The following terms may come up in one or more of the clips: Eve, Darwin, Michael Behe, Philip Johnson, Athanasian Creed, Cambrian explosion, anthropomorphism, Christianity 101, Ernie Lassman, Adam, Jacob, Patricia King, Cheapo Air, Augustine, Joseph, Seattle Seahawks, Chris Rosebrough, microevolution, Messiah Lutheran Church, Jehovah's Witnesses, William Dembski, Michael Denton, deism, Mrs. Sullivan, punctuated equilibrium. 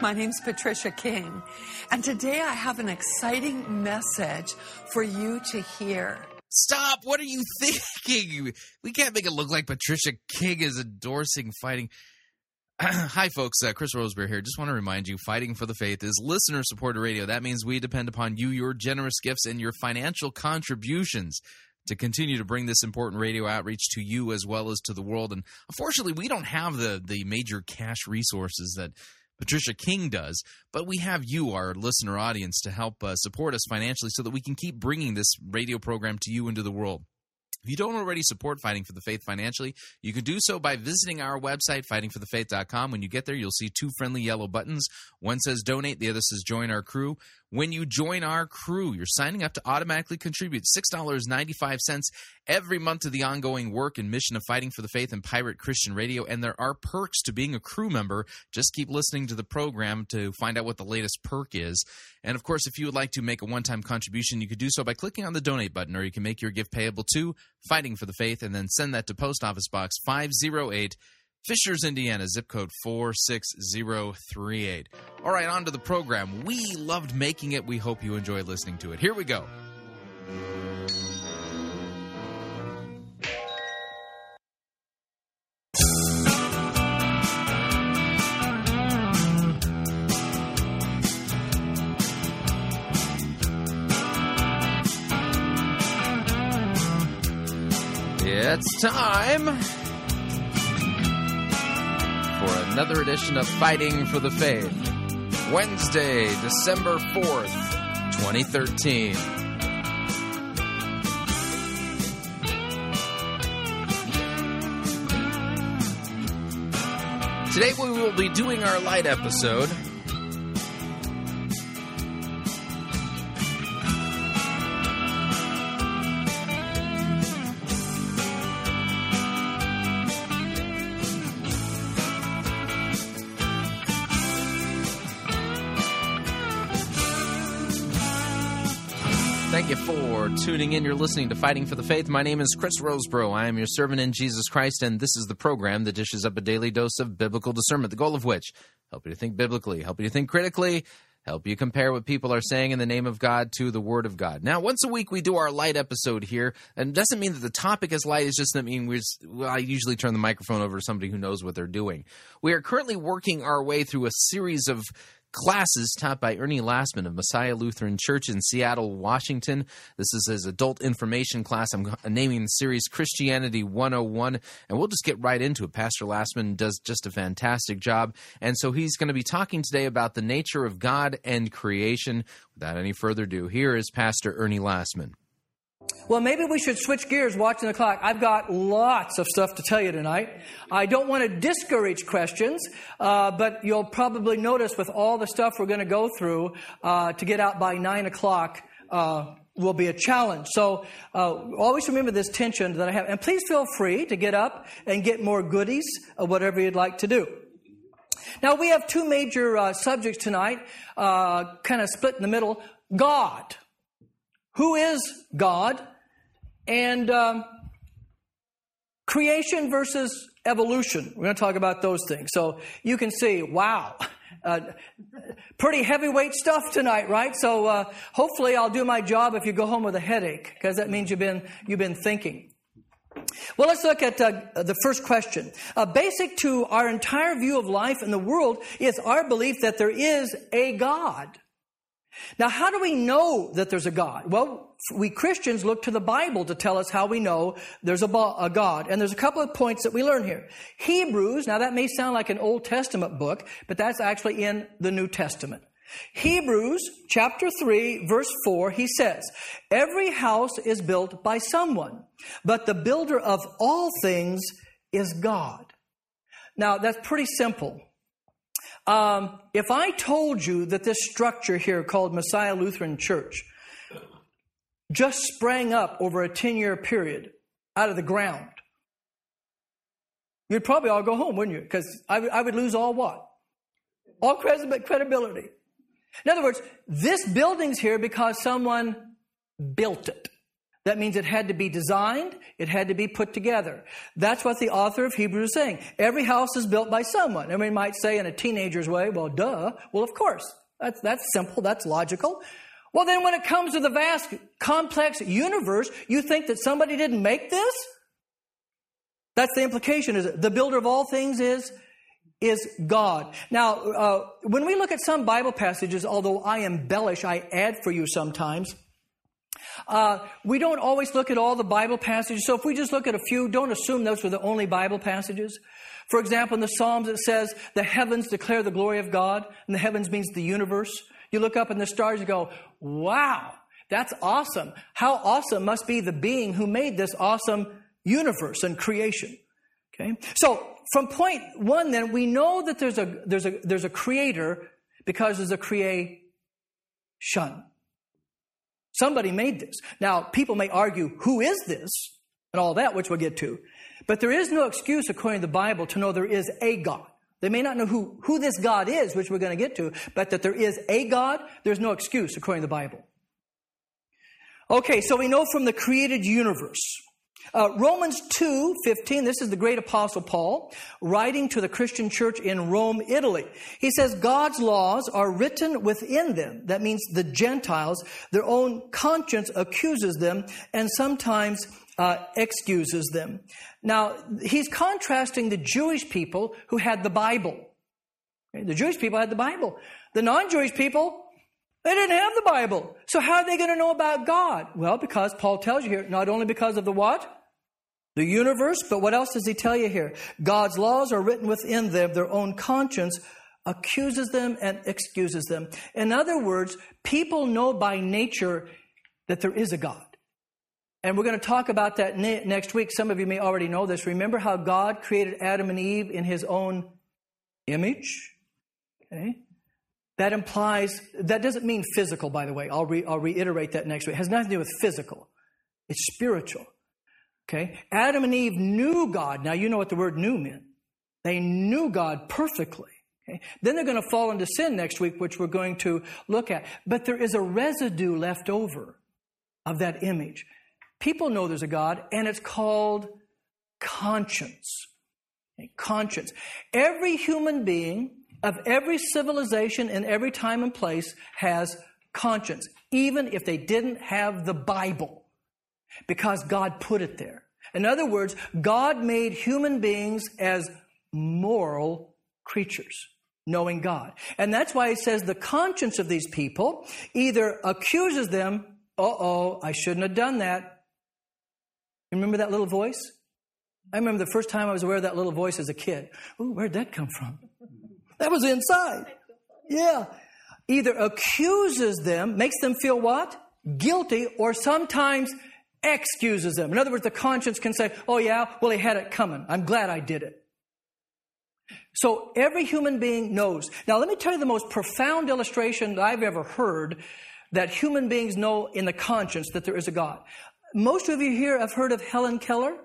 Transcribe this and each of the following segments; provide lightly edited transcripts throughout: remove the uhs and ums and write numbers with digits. My name's Patricia King, and today I have an exciting message for you to hear. Stop! What are you thinking? We can't make it look like Patricia King is endorsing fighting. Hi, folks. Chris Rosebrough here. Just want to remind you, Fighting for the Faith is listener-supported radio. That means we depend upon you, your generous gifts, and your financial contributions to continue to bring this important radio outreach to you as well as to the world. And unfortunately, we don't have the major cash resources that Patricia King does, but we have you, our listener audience, to help support us financially so that we can keep bringing this radio program to you and to the world. If you don't already support Fighting for the Faith financially, you can do so by visiting our website, fightingforthefaith.com. When you get there, you'll see two friendly yellow buttons. One says donate, the other says join our crew. When you join our crew, you're signing up to automatically contribute $6.95 every month to the ongoing work and mission of Fighting for the Faith and Pirate Christian Radio, and there are perks to being a crew member. Just keep listening to the program to find out what the latest perk is. And, of course, if you would like to make a one-time contribution, you could do so by clicking on the donate button, or you can make your gift payable to Fighting for the Faith and then send that to Post Office Box 508, Fishers, Indiana, zip code 46038. All right, on to the program. We loved making it. We hope you enjoy listening to it. Here we go. It's time for another edition of Fighting for the Faith, Wednesday, December 4th, 2013. Today we will be doing our light episode. For tuning in, you're listening to Fighting for the Faith. My name is Chris Rosebrough. I am your servant in Jesus Christ, and this is the program that dishes up a daily dose of biblical discernment, the goal of which, help you to think biblically, help you to think critically, help you compare what people are saying in the name of God to the Word of God. Now, once a week, we do our light episode here, and it doesn't mean that the topic is light. It's just that I usually turn the microphone over to somebody who knows what they're doing. We are currently working our way through a series of classes taught by Ernie Lassman of Messiah Lutheran Church in Seattle, Washington. This is his adult information class. I'm naming the series Christianity 101, and we'll just get right into it. Pastor Lassman does just a fantastic job, and so he's going to be talking today about the nature of God and creation. Without any further ado, here is Pastor Ernie Lassman. Well, maybe we should switch gears watching the clock. I've got lots of stuff to tell you tonight. I don't want to discourage questions, but you'll probably notice with all the stuff we're going to go through to get out by 9 o'clock will be a challenge. So always remember this tension that I have. And please feel free to get up and get more goodies, whatever you'd like to do. Now, we have two major subjects tonight, kind of split in the middle. God. Who is God? And creation versus evolution. We're going to talk about those things. So you can see, wow, pretty heavyweight stuff tonight, right? So hopefully I'll do my job if you go home with a headache, because that means you've been thinking. Well, let's look at the first question. Basic to our entire view of life and the world is our belief that there is a God. Now, how do we know that there's a God? Well, we Christians look to the Bible to tell us how we know there's a God. And there's a couple of points that we learn here. Hebrews, now that may sound like an Old Testament book, but that's actually in the New Testament. Hebrews chapter 3, verse 4, he says, "Every house is built by someone, but the builder of all things is God." Now, that's pretty simple. If I told you that this structure here called Messiah Lutheran Church just sprang up over a 10-year period out of the ground, you'd probably all go home, wouldn't you? Because I would lose all what? All credibility. In other words, this building's here because someone built it. That means it had to be designed. It had to be put together. That's what the author of Hebrews is saying. Every house is built by someone. Everybody might say in a teenager's way, well, duh. Well, of course. That's simple. That's logical. Well, then when it comes to the vast, complex universe, you think that somebody didn't make this? That's the implication, is it? The builder of all things is God. Now, when we look at some Bible passages, although I embellish, I add for you sometimes, we don't always look at all the Bible passages. So if we just look at a few, don't assume those were the only Bible passages. For example, in the Psalms, it says, the heavens declare the glory of God, and the heavens means the universe. You look up in the stars and go, wow, that's awesome. How awesome must be the being who made this awesome universe and creation. Okay? So from point one, then, we know that there's a creator because there's a creation. Somebody made this. Now, people may argue, who is this? And all that, which we'll get to. But there is no excuse, according to the Bible, to know there is a God. They may not know who this God is, which we're going to get to, but that there is a God, there's no excuse, according to the Bible. Okay, so we know from the created universe. Romans 2:15, this is the great apostle Paul, writing to the Christian church in Rome, Italy. He says, God's laws are written within them. That means the Gentiles, their own conscience accuses them and sometimes excuses them. Now, he's contrasting the Jewish people who had the Bible. The Jewish people had the Bible. The non-Jewish people, they didn't have the Bible. So how are they going to know about God? Well, because Paul tells you here, not only because of the what? The universe, but what else does he tell you here? God's laws are written within them. Their own conscience accuses them and excuses them. In other words, people know by nature that there is a God. And we're going to talk about that next week. Some of you may already know this. Remember how God created Adam and Eve in his own image? Okay. That implies, that doesn't mean physical, by the way. I'll reiterate that next week. It has nothing to do with physical. It's spiritual. Okay. Adam and Eve knew God. Now, you know what the word knew meant. They knew God perfectly. Okay. Then they're going to fall into sin next week, which we're going to look at. But there is a residue left over of that image. People know there's a God, and it's called conscience. Conscience. Every human being of every civilization and every time and place has conscience, even if they didn't have the Bible, because God put it there. In other words, God made human beings as moral creatures, knowing God. And that's why it says the conscience of these people either accuses them, uh-oh, I shouldn't have done that. Remember that little voice? I remember the first time I was aware of that little voice as a kid. Ooh, where'd that come from? That was inside. Yeah. Either accuses them, makes them feel what? Guilty, or sometimes excuses them. In other words, the conscience can say, oh yeah, well, he had it coming. I'm glad I did it. So every human being knows. Now let me tell you the most profound illustration that I've ever heard that human beings know in the conscience that there is a God. Most of you here have heard of Helen Keller.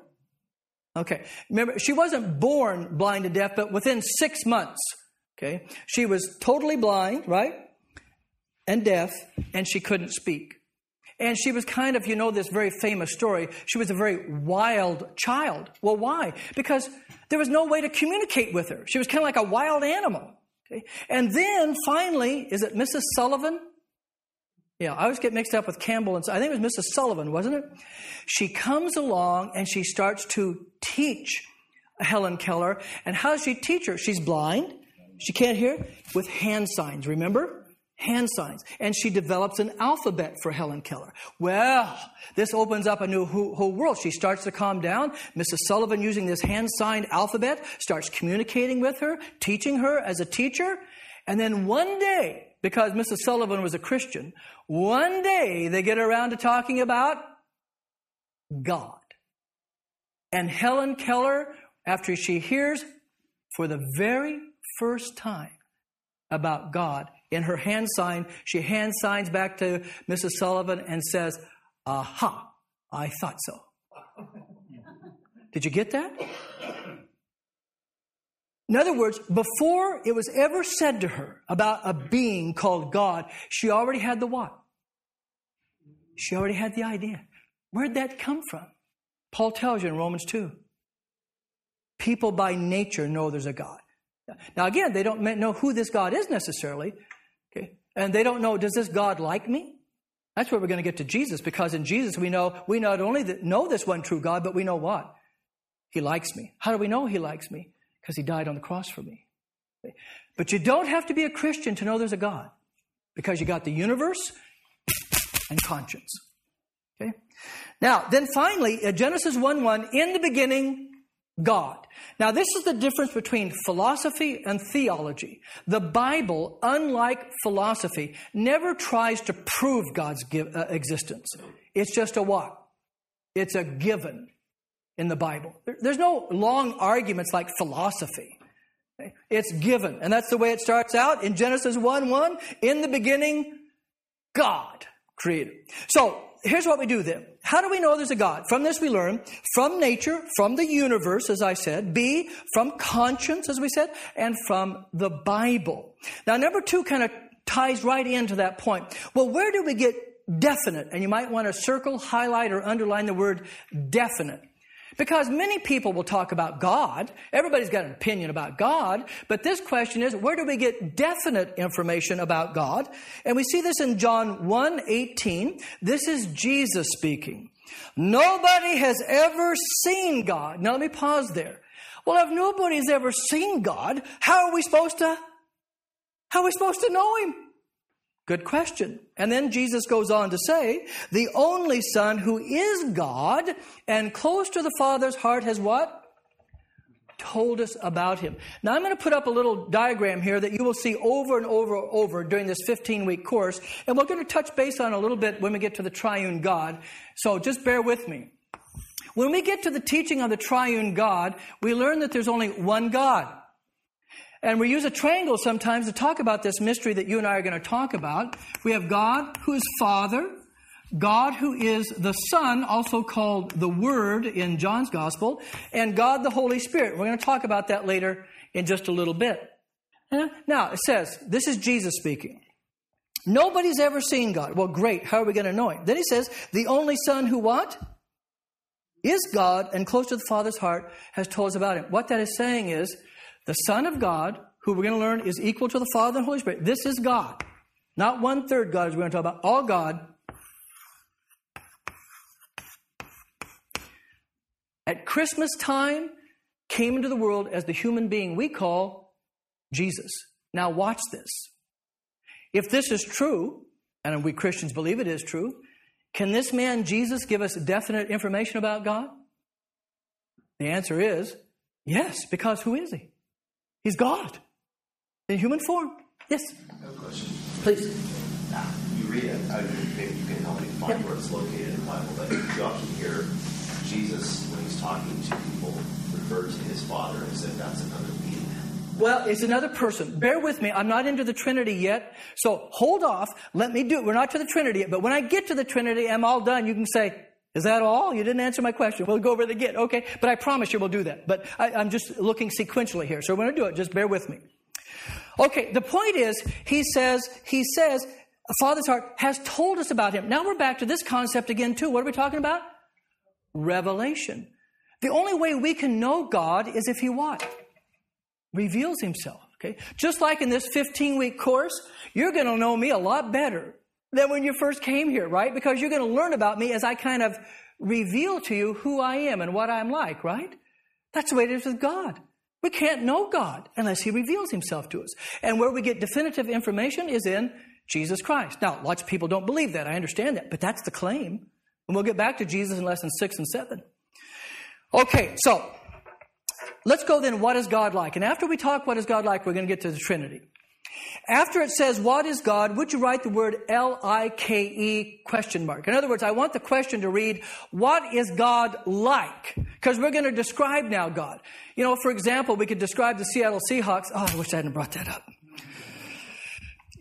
Okay. Remember, she wasn't born blind and deaf, but within 6 months, okay, she was totally blind, right? And deaf, and she couldn't speak. And she was kind of, you know, this very famous story. She was a very wild child. Well, why? Because there was no way to communicate with her. She was kind of like a wild animal. Okay. And then finally, is it Mrs. Sullivan? Yeah, I always get mixed up with Campbell, and I think it was Mrs. Sullivan, wasn't it? She comes along and she starts to teach Helen Keller. And how does she teach her? She's blind. She can't hear. With hand signs, remember? Hand signs. And she develops an alphabet for Helen Keller. Well, this opens up a new whole world. She starts to calm down. Mrs. Sullivan, using this hand-signed alphabet, starts communicating with her, teaching her as a teacher. And then one day, because Mrs. Sullivan was a Christian, one day they get around to talking about God. And Helen Keller, after she hears for the very first time about God, in her hand sign, she hand signs back to Mrs. Sullivan and says, aha, I thought so. Did you get that? In other words, before it was ever said to her about a being called God, she already had the what? She already had the idea. Where'd that come from? Paul tells you in Romans 2. People by nature know there's a God. Now, again, they don't know who this God is necessarily. Okay? And they don't know, does this God like me? That's where we're going to get to Jesus, because in Jesus we not only know this one true God, but we know what? He likes me. How do we know he likes me? Because he died on the cross for me. Okay? But you don't have to be a Christian to know there's a God, because you got the universe and conscience. Okay? Now, then finally, Genesis 1:1, in the beginning, God. Now, this is the difference between philosophy and theology. The Bible, unlike philosophy, never tries to prove God's existence. It's just a what? It's a given in the Bible. There's no long arguments like philosophy. It's given. And that's the way it starts out in Genesis 1:1. In the beginning, God created. So here's what we do then. How do we know there's a God? From this we learn from nature, from the universe, as I said, B, from conscience, as we said, and from the Bible. Now, number two kind of ties right into that point. Well, where do we get definite? And you might want to circle, highlight, or underline the word definite. Because many people will talk about God. Everybody's got an opinion about God. But this question is, where do we get definite information about God? And we see this in John 1:18. This is Jesus speaking. Nobody has ever seen God. Now, let me pause there. Well, if nobody's ever seen God, how are we supposed to know him? Good question. And then Jesus goes on to say, the only Son who is God and close to the Father's heart has what? Told us about him. Now, I'm going to put up a little diagram here that you will see over and over and over during this 15-week course. And we're going to touch base on a little bit when we get to the triune God. So just bear with me. When we get to the teaching on the triune God, we learn that there's only one God. And we use a triangle sometimes to talk about this mystery that you and I are going to talk about. We have God who is Father, God who is the Son, also called the Word in John's Gospel, and God the Holy Spirit. We're going to talk about that later in just a little bit. Now, it says, this is Jesus speaking. Nobody's ever seen God. Well, great. How are we going to know him? Then he says, the only Son who what? Is God and close to the Father's heart has told us about him. What that is saying is, the Son of God, who we're going to learn is equal to the Father and Holy Spirit. This is God. Not one-third God, as we're going to talk about. All God. At Christmas time, came into the world as the human being we call Jesus. Now watch this. If this is true, and we Christians believe it is true, can this man Jesus give us definite information about God? The answer is yes, because who is he? He's God in human form. Yes? I have a question. Please. You read it, maybe you can help me find where it's located in the Bible, but you often hear Jesus, when he's talking to people, refer to his Father and say, that's another being. Well, it's another person. Bear with me. I'm not into the Trinity yet, so hold off. Let me do it. We're not to the Trinity yet, but when I get to the Trinity, I'm all done. You can say, is that all? You didn't answer my question. We'll go over it again. Okay, but I promise you we'll do that. But I'm just looking sequentially here, so we're going to do it. Just bear with me. Okay, the point is, he says, Father's heart has told us about him. Now we're back to this concept again, too. What are we talking about? Revelation. The only way we can know God is if he what? Reveals himself. Okay, just like in this 15-week course, you're going to know me a lot better than when you first came here, right? Because you're going to learn about me as I kind of reveal to you who I am and what I'm like, right? That's the way it is with God. We can't know God unless he reveals himself to us. And where we get definitive information is in Jesus Christ. Now, lots of people don't believe that. I understand that. But that's the claim. And we'll get back to Jesus in lessons 6 and 7. Okay, so let's go then, what is God like? And after we talk what is God like, we're going to get to the Trinity. After it says, what is God, would you write the word L-I-K-E ? In other words, I want the question to read, what is God like? Because we're going to describe now God. You know, for example, we could describe the Seattle Seahawks. Oh, I wish I hadn't brought that up.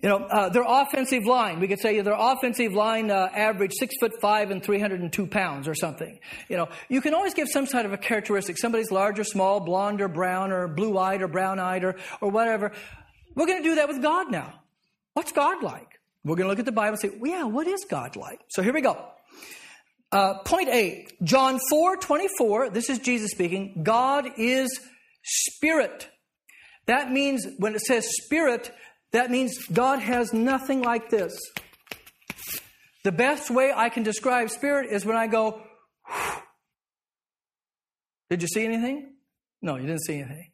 You know, their offensive line. We could say their offensive line averaged 6'5" and 302 pounds or something. You know, you can always give some sort of a characteristic. Somebody's large or small, blonde or brown or blue-eyed or brown-eyed or whatever. We're going to do that with God now. What's God like? We're going to look at the Bible and say, well, yeah, what is God like? So here we go. Point 8, John 4:24. This is Jesus speaking. God is spirit. That means when it says spirit, that means God has nothing like this. The best way I can describe spirit is when I go, whew. Did you see anything? No, you didn't see anything.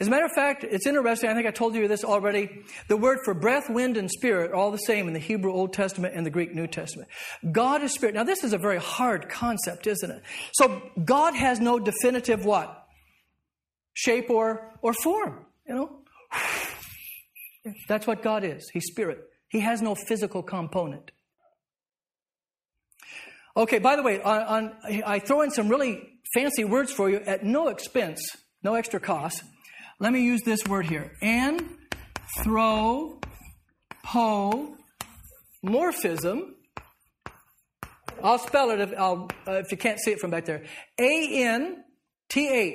As a matter of fact, it's interesting, I think I told you this already, the word for breath, wind, and spirit are all the same in the Hebrew Old Testament and the Greek New Testament. God is spirit. Now, this is a very hard concept, isn't it? So God has no definitive what? Shape or form, you know? That's what God is. He's spirit. He has no physical component. Okay, by the way, I throw in some really fancy words for you at no expense, no extra cost. Let me use this word here. Anthropomorphism. I'll spell it if you can't see it from back there. ANTHROPOMORPHISM.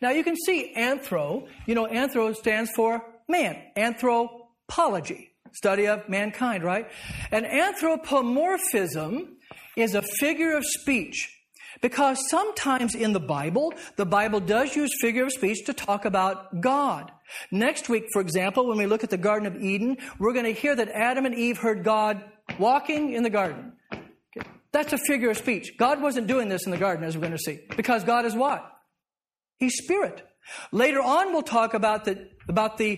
Now you can see anthro. You know, anthro stands for man. Anthropology. Study of mankind, right? And anthropomorphism is a figure of speech because sometimes in the Bible does use figure of speech to talk about God. Next week, for example, when we look at the Garden of Eden, we're going to hear that Adam and Eve heard God walking in the garden. Okay. That's a figure of speech. God wasn't doing this in the garden, as we're going to see, because God is what? He's spirit. Later on, we'll talk about the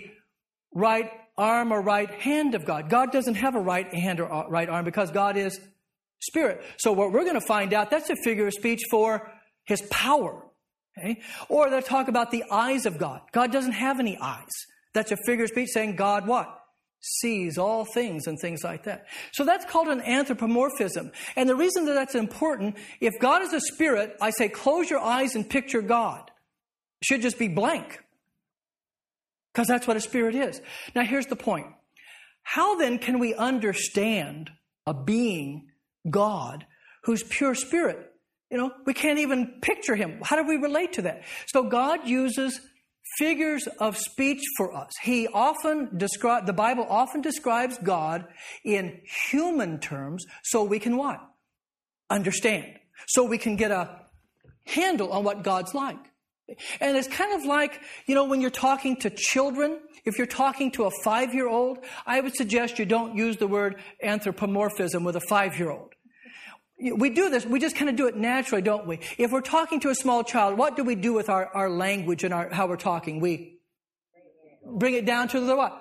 right arm or right hand of God. God doesn't have a right hand or right arm because God is spirit. So what we're going to find out, that's a figure of speech for his power. Okay? Or they'll talk about the eyes of God. God doesn't have any eyes. That's a figure of speech saying God what? Sees all things and things like that. So that's called an anthropomorphism. And the reason that that's important, if God is a spirit, I say close your eyes and picture God. It should just be blank. Because that's what a spirit is. Now, here's the point. How then can we understand a being, God, who's pure spirit? You know, we can't even picture him. How do we relate to that? So God uses figures of speech for us. He often describes, the Bible often describes God in human terms so we can what? Understand. So we can get a handle on what God's like. And it's kind of like, you know, when you're talking to children, if you're talking to a 5-year-old, I would suggest you don't use the word anthropomorphism with a 5-year-old. We do this, we just kind of do it naturally, don't we? If we're talking to a small child, what do we do with our language and how we're talking? We bring it down to the what?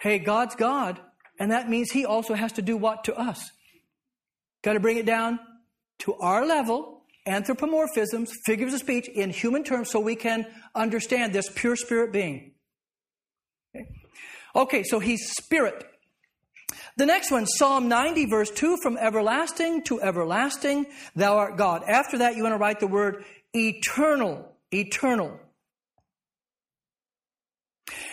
Hey, God's God, and that means he also has to do what to us? Got to bring it down to our level. Anthropomorphisms, figures of speech in human terms so we can understand this pure spirit being. Okay, so he's spirit. The next one, Psalm 90, verse 2, from everlasting to everlasting, thou art God. After that, you want to write the word eternal, eternal.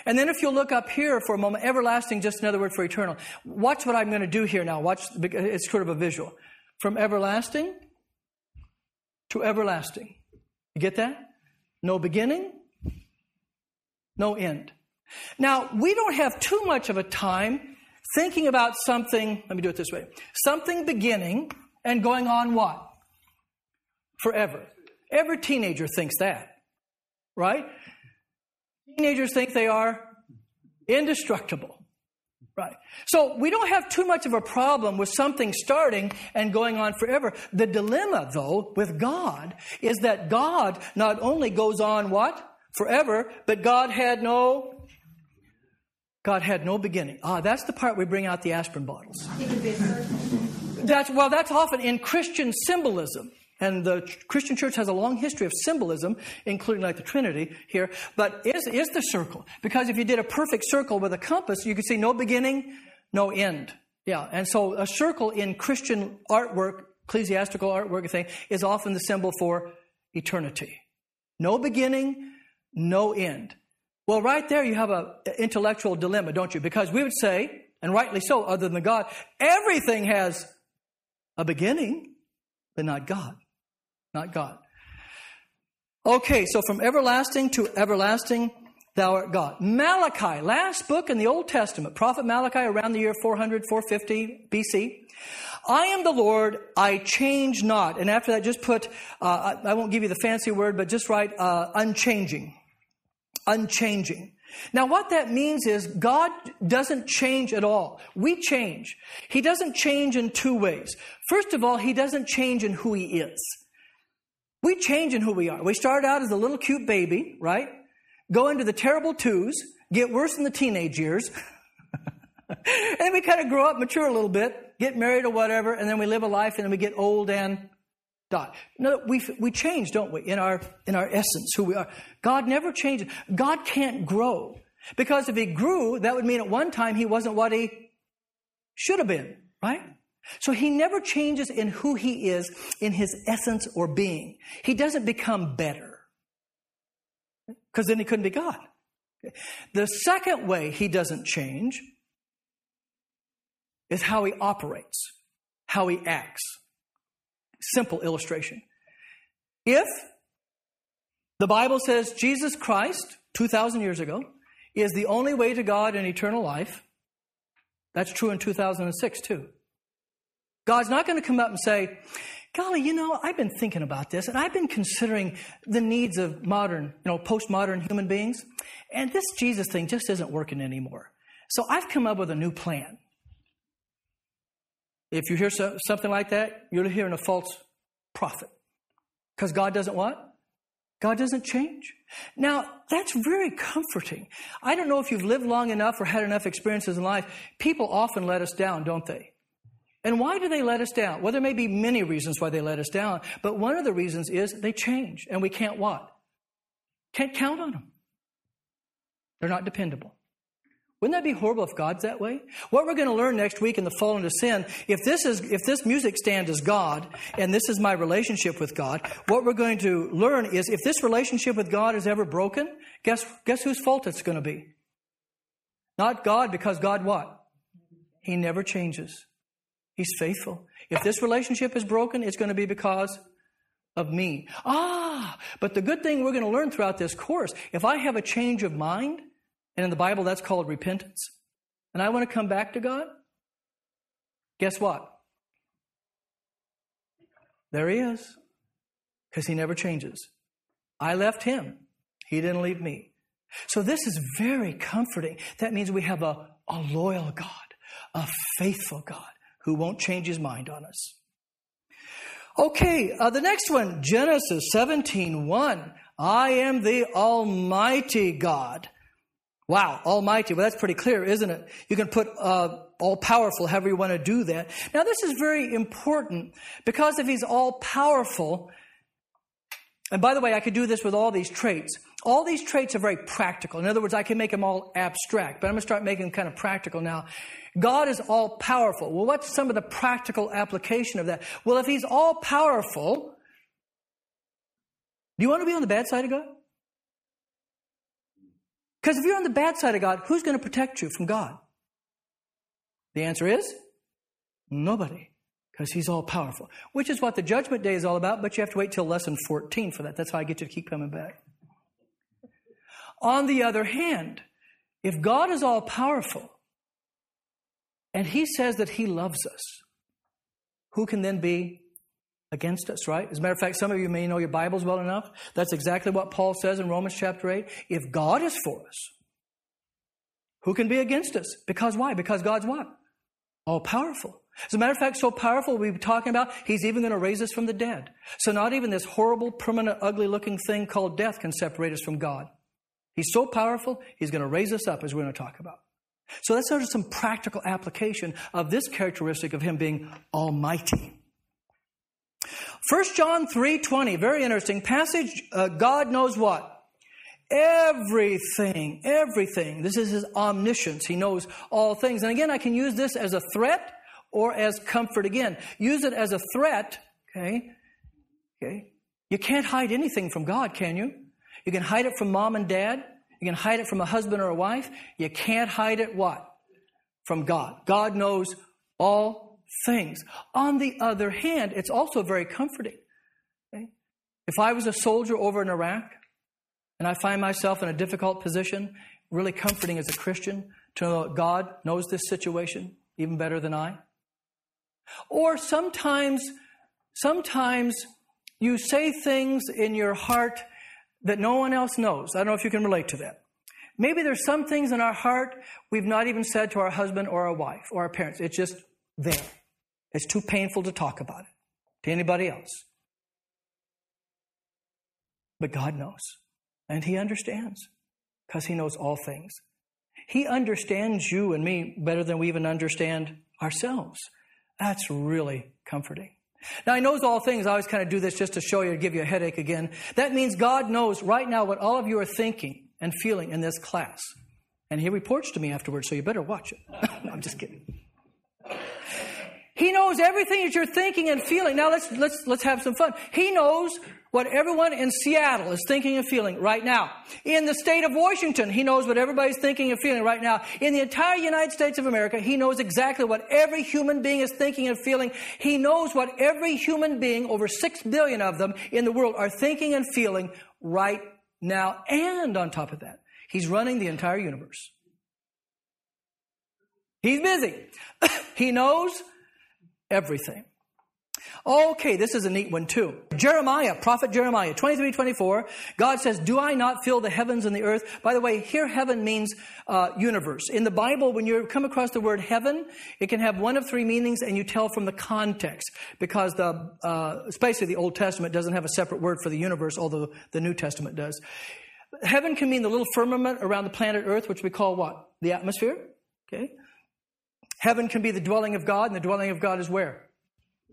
And then if you'll look up here for a moment, everlasting, just another word for eternal. Watch what I'm going to do here now. Watch, it's sort of a visual. From everlasting to everlasting. You get that? No beginning, no end. Now, we don't have too much of a time thinking about something, let me do it this way, something beginning and going on what? Forever. Every teenager thinks that, right? Teenagers think they are indestructible, right? So we don't have too much of a problem with something starting and going on forever. The dilemma, though, with God is that God not only goes on what? Forever, but God had no beginning. Ah, that's the part we bring out the aspirin bottles. That's often in Christian symbolism. And the Christian church has a long history of symbolism, including like the Trinity here, but is the circle. Because if you did a perfect circle with a compass, you could see no beginning, no end. Yeah, and so a circle in Christian artwork, ecclesiastical artwork thing, is often the symbol for eternity. No beginning, no end. Well, right there you have an intellectual dilemma, don't you? Because we would say, and rightly so, other than God, everything has a beginning, but not God. Not God. Okay, so from everlasting to everlasting, thou art God. Malachi, last book in the Old Testament, prophet Malachi around the year 400, 450 BC. I am the Lord, I change not. And after that, just put, I won't give you the fancy word, but just write unchanging. Unchanging. Now, what that means is God doesn't change at all. We change. He doesn't change in two ways. First of all, he doesn't change in who he is. We change in who we are. We start out as a little cute baby, right? Go into the terrible twos, get worse in the teenage years. And then we kind of grow up, mature a little bit, get married or whatever, and then we live a life, and then we get old and die. No, we change, don't we, in our essence, who we are. God never changes. God can't grow, because if he grew, that would mean at one time he wasn't what he should have been, right? So he never changes in who he is, in his essence or being. He doesn't become better, because then he couldn't be God. The second way he doesn't change is how he operates, how he acts. Simple illustration. If the Bible says Jesus Christ, 2,000 years ago, is the only way to God and eternal life, that's true in 2006 too. God's not going to come up and say, golly, you know, I've been thinking about this, and I've been considering the needs of modern, postmodern human beings, and this Jesus thing just isn't working anymore. So I've come up with a new plan. If you hear something like that, you're hearing a false prophet. Because God doesn't what? God doesn't change. Now, that's very comforting. I don't know if you've lived long enough or had enough experiences in life. People often let us down, don't they? And why do they let us down? Well, there may be many reasons why they let us down. But one of the reasons is they change. And we can't what? Can't count on them. They're not dependable. Wouldn't that be horrible if God's that way? What we're going to learn next week in the Fall into Sin, if this music stand is God, and this is my relationship with God, what we're going to learn is if this relationship with God is ever broken, guess whose fault it's going to be? Not God, because God what? He never changes. He's faithful. If this relationship is broken, it's going to be because of me. But the good thing we're going to learn throughout this course, if I have a change of mind, and in the Bible, that's called repentance, and I want to come back to God, guess what? There he is, because he never changes. I left him. He didn't leave me. So this is very comforting. That means we have a loyal God, a faithful God who won't change his mind on us. Okay, the next one, Genesis 17:1. I am the Almighty God. Wow, Almighty. Well, that's pretty clear, isn't it? You can put all-powerful, however you want to do that. Now, this is very important, because if he's all-powerful, and by the way, I could do this with all these traits. All these traits are very practical. In other words, I can make them all abstract, but I'm going to start making them kind of practical now. God is all-powerful. Well, what's some of the practical application of that? Well, if he's all-powerful, do you want to be on the bad side of God? Because if you're on the bad side of God, who's going to protect you from God? The answer is nobody, because he's all-powerful, which is what the Judgment Day is all about, but you have to wait till lesson 14 for that. That's how I get you to keep coming back. On the other hand, if God is all-powerful and he says that he loves us, who can then be against us, right? As a matter of fact, some of you may know your Bibles well enough. That's exactly what Paul says in Romans chapter 8. If God is for us, who can be against us? Because why? Because God's what? All-powerful. As a matter of fact, so powerful we've been talking about, he's even going to raise us from the dead. So not even this horrible, permanent, ugly-looking thing called death can separate us from God. He's so powerful, he's going to raise us up, as we're going to talk about. So that's sort of some practical application of this characteristic of him being Almighty. 1 John 3:20, very interesting passage. God knows what? Everything, everything. This is his omniscience. He knows all things. And again, I can use this as a threat or as comfort again. Use it as a threat, okay? You can't hide anything from God, can you? You can hide it from mom and dad. You can hide it from a husband or a wife. You can't hide it what? From God. God knows all things. On the other hand, it's also very comforting. Okay? If I was a soldier over in Iraq and I find myself in a difficult position, really comforting as a Christian to know that God knows this situation even better than I. Or sometimes you say things in your heart that no one else knows. I don't know if you can relate to that. Maybe there's some things in our heart we've not even said to our husband or our wife or our parents. It's just there. It's too painful to talk about it to anybody else. But God knows, and He understands, because He knows all things. He understands you and me better than we even understand ourselves. That's really comforting. Now, He knows all things. I always kind of do this just to show you, to give you a headache again. That means God knows right now what all of you are thinking and feeling in this class. And He reports to me afterwards, so you better watch it. No, I'm just kidding. He knows everything that you're thinking and feeling. Now, let's have some fun. He knows what everyone in Seattle is thinking and feeling right now. In the state of Washington, He knows what everybody's thinking and feeling right now. In the entire United States of America, He knows exactly what every human being is thinking and feeling. He knows what every human being, over 6 billion of them in the world, are thinking and feeling right now. And on top of that, He's running the entire universe. He's busy. He knows everything. Okay, this is a neat one too. Jeremiah, prophet Jeremiah, 23:24. God says, "Do I not fill the heavens and the earth?" By the way, here heaven means universe. In the Bible, when you come across the word heaven, it can have one of three meanings, and you tell from the context, because especially the Old Testament doesn't have a separate word for the universe, although the New Testament does. Heaven can mean the little firmament around the planet Earth, which we call what? The atmosphere. Okay. Heaven can be the dwelling of God, and the dwelling of God is where?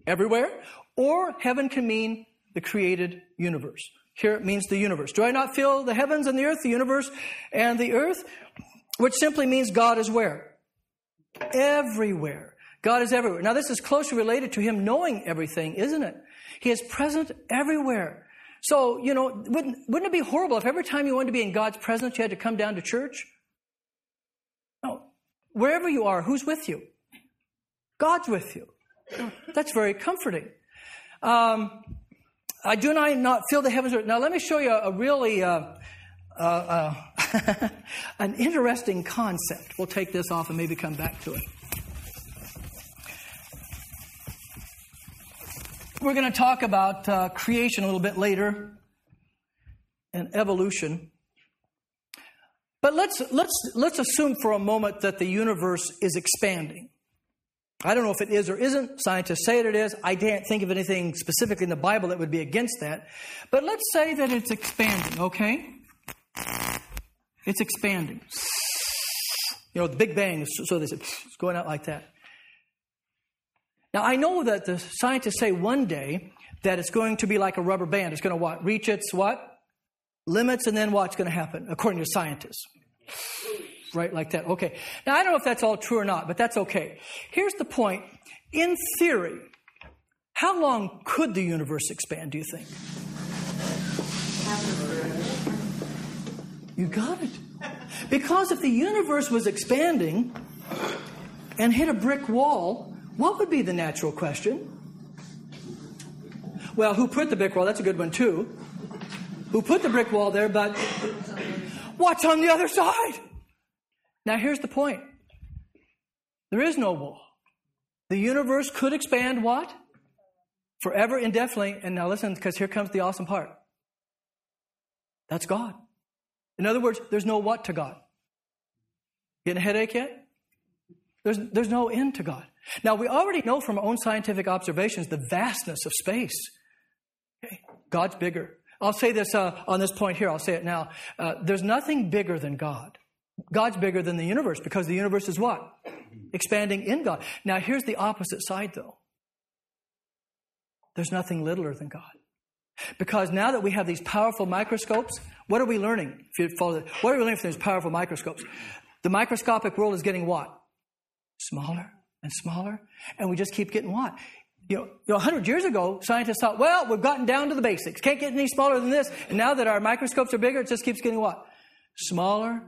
Everywhere. Or heaven can mean the created universe. Here it means the universe. Do I not fill the heavens and the earth, the universe and the earth? Which simply means God is where? Everywhere. God is everywhere. Now this is closely related to Him knowing everything, isn't it? He is present everywhere. So, you know, wouldn't it be horrible if every time you wanted to be in God's presence, you had to come down to church? No. Wherever you are, who's with you? God's with you. That's very comforting. I do not fill the heavens. Now, let me show you a really an interesting concept. We'll take this off and maybe come back to it. We're going to talk about creation a little bit later and evolution. But let's assume for a moment that the universe is expanding. I don't know if it is or isn't. Scientists say it is. I can't think of anything specifically in the Bible that would be against that. But let's say that it's expanding, okay? It's expanding. You know, the Big Bang, so they said, it's going out like that. Now, I know that the scientists say one day that it's going to be like a rubber band. It's going to what? Reach its what? Limits, and then what's going to happen, according to scientists? Right, like that. Okay. Now, I don't know if that's all true or not, but that's okay. Here's the point. In theory, how long could the universe expand, do you think? You got it. Because if the universe was expanding and hit a brick wall, what would be the natural question? Well, who put the brick wall? That's a good one, too. Who put the brick wall there, but what's on the other side? Now, here's the point. There is no wall. The universe could expand what? Forever, indefinitely. And now listen, because here comes the awesome part. That's God. In other words, there's no what to God. Getting a headache yet? There's no end to God. Now, we already know from our own scientific observations the vastness of space. Okay? God's bigger. I'll say this on this point here. I'll say it now. There's nothing bigger than God. God's bigger than the universe, because the universe is what? Expanding in God. Now, here's the opposite side, though. There's nothing littler than God. Because now that we have these powerful microscopes, what are we learning? If you follow, what are we learning from these powerful microscopes? The microscopic world is getting what? Smaller and smaller. And we just keep getting what? You know, 100 years ago, scientists thought, well, we've gotten down to the basics. Can't get any smaller than this. And now that our microscopes are bigger, it just keeps getting what? Smaller.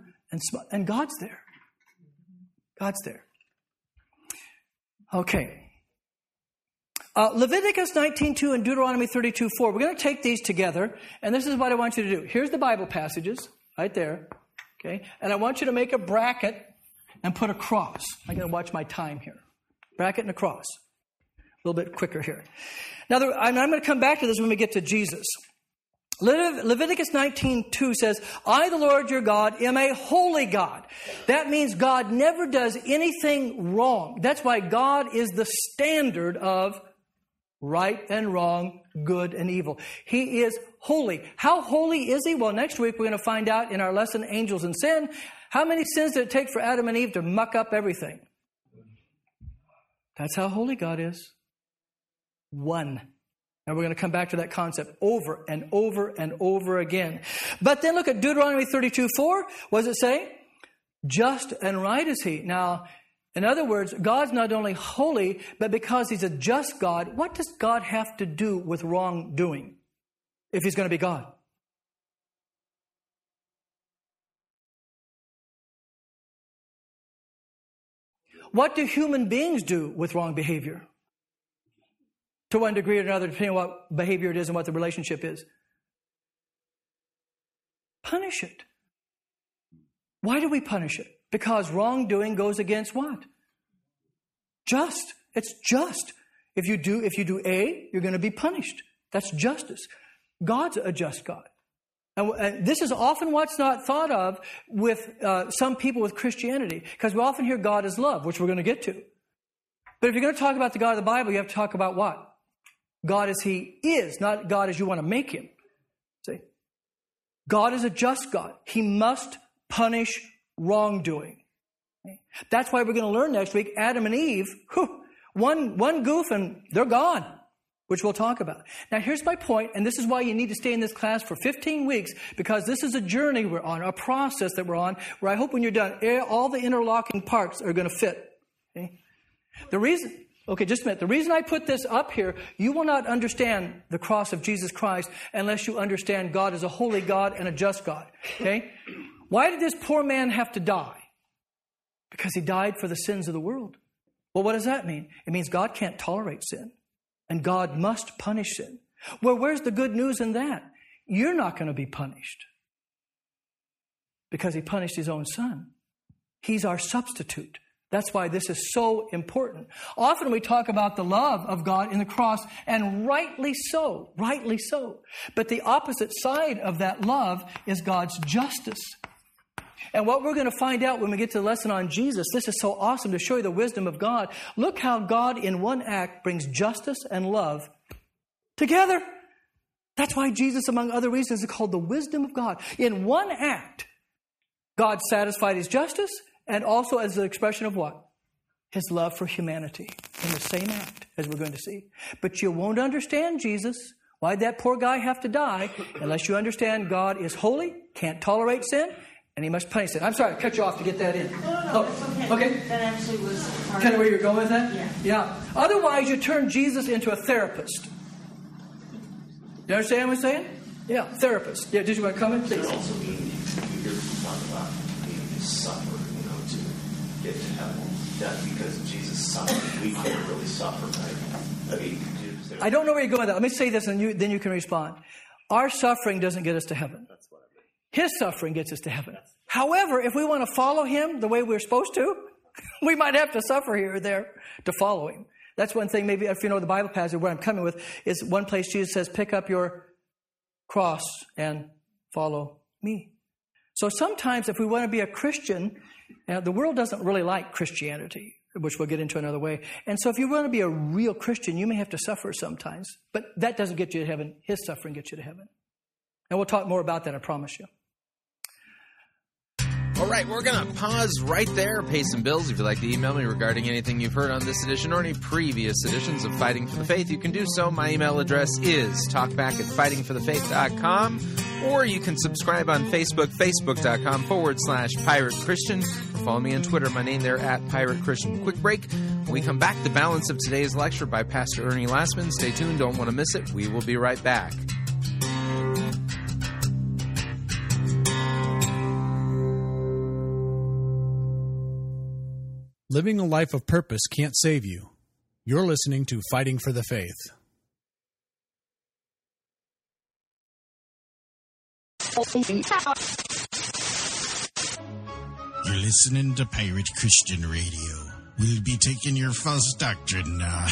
And God's there. God's there. Okay. Leviticus 19:2 and Deuteronomy 32:4. We're going to take these together, and this is what I want you to do. Here's the Bible passages right there, okay? And I want you to make a bracket and put a cross. I'm going to watch my time here. Bracket and a cross. A little bit quicker here. Now, I'm going to come back to this when we get to Jesus. Leviticus 19:2 says, I, the Lord your God, am a holy God. That means God never does anything wrong. That's why God is the standard of right and wrong, good and evil. He is holy. How holy is he? Well, next week we're going to find out in our lesson, Angels and Sin, how many sins did it take for Adam and Eve to muck up everything? That's how holy God is. One. And we're going to come back to that concept over and over and over again. But then look at Deuteronomy 32:4. What does it say? Just and right is he. Now, in other words, God's not only holy, but because he's a just God, what does God have to do with wrongdoing if he's going to be God? What do human beings do with wrong behavior? To one degree or another, depending on what behavior it is and what the relationship is. Punish it. Why do we punish it? Because wrongdoing goes against what? Just. It's just. If you do A, you're going to be punished. That's justice. God's a just God. And this is often what's not thought of with some people with Christianity, because we often hear God is love, which we're going to get to. But if you're going to talk about the God of the Bible, you have to talk about what? God as he is, not God as you want to make him. See? God is a just God. He must punish wrongdoing. Okay? That's why we're going to learn next week, Adam and Eve, one goof and they're gone, which we'll talk about. Now, here's my point, and this is why you need to stay in this class for 15 weeks, because this is a journey we're on, a process that we're on, where I hope when you're done, all the interlocking parts are going to fit. Okay? The reason I put this up here, you will not understand the cross of Jesus Christ unless you understand God is a holy God and a just God, okay? Why did this poor man have to die? Because he died for the sins of the world. Well, what does that mean? It means God can't tolerate sin, and God must punish sin. Well, where's the good news in that? You're not going to be punished because he punished his own son. He's our substitute. That's why this is so important. Often we talk about the love of God in the cross, and rightly so. But the opposite side of that love is God's justice. And what we're going to find out when we get to the lesson on Jesus, this is so awesome to show you the wisdom of God. Look how God in one act brings justice and love together. That's why Jesus, among other reasons, is called the wisdom of God. In one act, God satisfied his justice, and also as an expression of what? His love for humanity in the same act, as we're going to see. But you won't understand Jesus, why that poor guy have to die, unless you understand God is holy, can't tolerate sin, and he must punish sin. I'm sorry, I cut you off to get that in. No, it's okay. Okay. That actually was kind of where you're going with that? Yeah. Otherwise, you turn Jesus into a therapist. You understand what I'm saying? Yeah, therapist. Yeah, did you want to comment? Please. Also, you hear people talk about being suffering. To heaven, that's because Jesus suffered. We can't really suffer, right? I don't know where you're going with that. Let me say this, and then you can respond. Our suffering doesn't get us to heaven. His suffering gets us to heaven. However, if we want to follow him the way we're supposed to, we might have to suffer here or there to follow him. That's one thing, maybe if you know the Bible passage, where I'm coming with, is one place Jesus says, pick up your cross and follow me. So sometimes if we want to be a Christian, now, the world doesn't really like Christianity, which we'll get into another way. And so if you want to be a real Christian, you may have to suffer sometimes. But that doesn't get you to heaven. His suffering gets you to heaven. And we'll talk more about that, I promise you. All right, we're going to pause right there, pay some bills. If you'd like to email me regarding anything you've heard on this edition or any previous editions of Fighting for the Faith, you can do so. My email address is talkback@fightingforthefaith.com. Or you can subscribe on Facebook, facebook.com/Pirate Christian. Follow me on Twitter, my name there @Pirate Christian. Quick break. When we come back, the balance of today's lecture by Pastor Ernie Lassman. Stay tuned, don't want to miss it. We will be right back. Living a life of purpose can't save you. You're listening to Fighting for the Faith. You're listening to Pirate Christian Radio. We'll be taking your false doctrine now.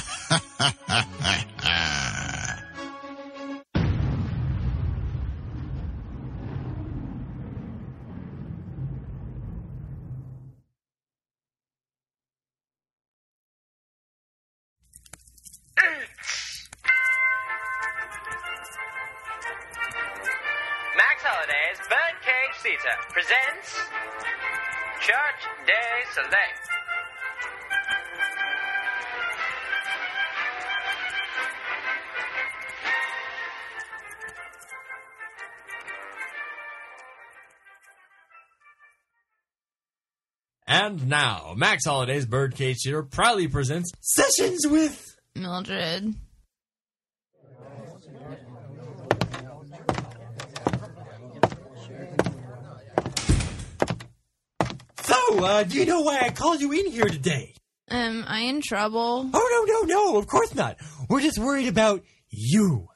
Presents Church Day Select. And now, Max Holliday's Birdcage Theater proudly presents Sessions with Mildred. Do you know why I called you in here today? Am I in trouble? Oh, no, of course not. We're just worried about you.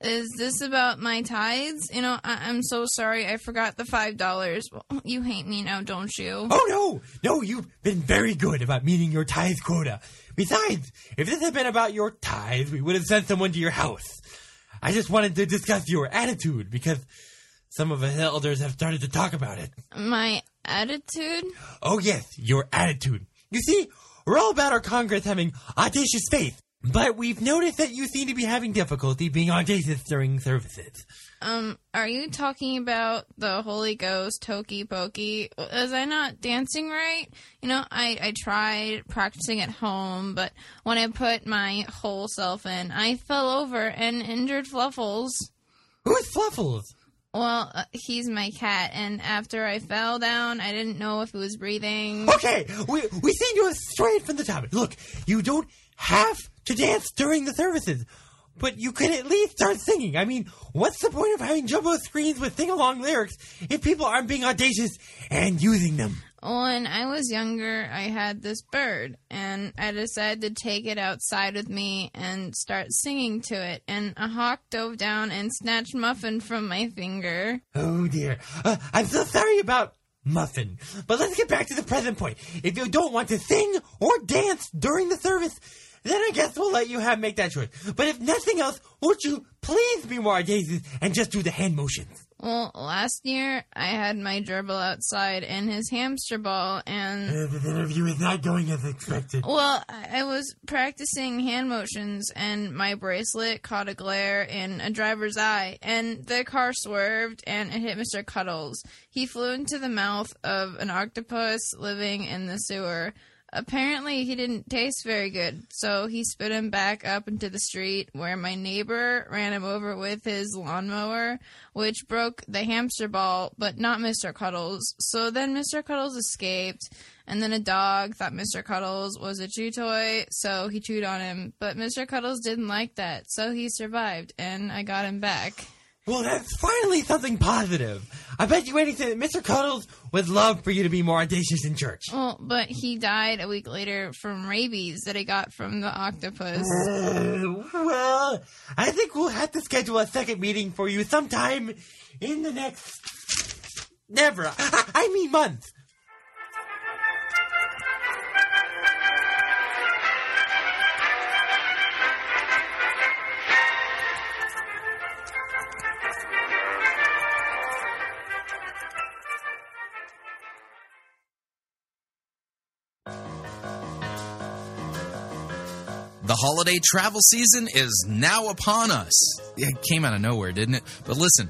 Is this about my tithes? You know, I'm so sorry. I forgot the $5. Well, you hate me now, don't you? Oh, no, you've been very good about meeting your tithe quota. Besides, if this had been about your tithes, we would have sent someone to your house. I just wanted to discuss your attitude, because some of us elders have started to talk about it. My attitude? Oh, yes, your attitude. You see, we're all about our Congress having audacious faith, but we've noticed that you seem to be having difficulty being audacious during services. Are you talking about the Holy Ghost, Hokey Pokey? Was I not dancing right? You know, I tried practicing at home, but when I put my whole self in, I fell over and injured Fluffles. Who's Fluffles? Well, he's my cat, and after I fell down, I didn't know if it was breathing. Okay, we seem to have strayed from the topic. Look, you don't have to dance during the services, but you could at least start singing. I mean, what's the point of having jumbo screens with sing-along lyrics if people aren't being audacious and using them? When I was younger, I had this bird, and I decided to take it outside with me and start singing to it, and a hawk dove down and snatched Muffin from my finger. Oh, dear. I'm so sorry about Muffin, but let's get back to the present point. If you don't want to sing or dance during the service, then I guess we'll let you make that choice. But if nothing else, won't you please be more audacious and just do the hand motions? Well, last year, I had my gerbil outside and his hamster ball, and the interview is not going as expected. Well, I was practicing hand motions, and my bracelet caught a glare in a driver's eye, and the car swerved, and it hit Mr. Cuddles. He flew into the mouth of an octopus living in the sewer. Apparently, he didn't taste very good, so he spit him back up into the street, where my neighbor ran him over with his lawnmower, which broke the hamster ball, but not Mr. Cuddles. So then Mr. Cuddles escaped, and then a dog thought Mr. Cuddles was a chew toy, so he chewed on him. But Mr. Cuddles didn't like that, so he survived, and I got him back. Well, that's finally something positive. I bet you anything that Mr. Cuddles would love for you to be more audacious in church. Well, but he died a week later from rabies that he got from the octopus. Well, I think we'll have to schedule a second meeting for you sometime in the next... Never. I mean month. The holiday travel season is now upon us. It came out of nowhere, didn't it? But listen,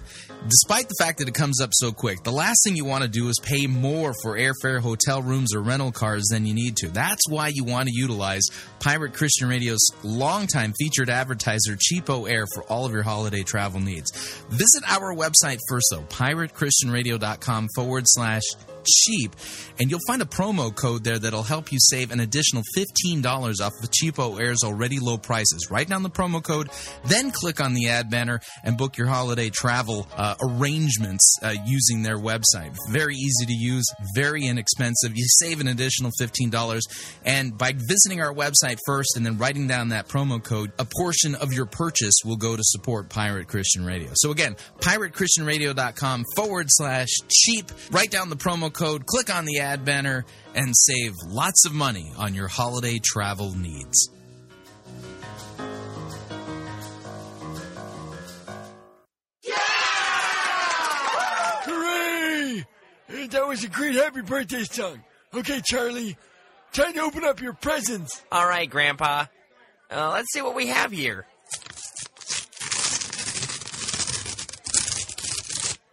despite the fact that it comes up so quick, the last thing you want to do is pay more for airfare, hotel rooms, or rental cars than you need to. That's why you want to utilize Pirate Christian Radio's longtime featured advertiser, Cheapo Air, for all of your holiday travel needs. Visit our website first, though, piratechristianradio.com/cheap, and you'll find a promo code there that'll help you save an additional $15 off of Cheapo Air's already low prices. Write down the promo code, then click on the ad Bad Banner, and book your holiday travel arrangements using their website. Very easy to use, very inexpensive. You save an additional $15. And by visiting our website first and then writing down that promo code, a portion of your purchase will go to support Pirate Christian Radio. So again, piratechristianradio.com/cheap. Write down the promo code, click on the ad banner, and save lots of money on your holiday travel needs. Yeah! Hooray! That was a great happy birthday song. Okay, Charlie, time to open up your presents. All right, Grandpa. Let's see what we have here.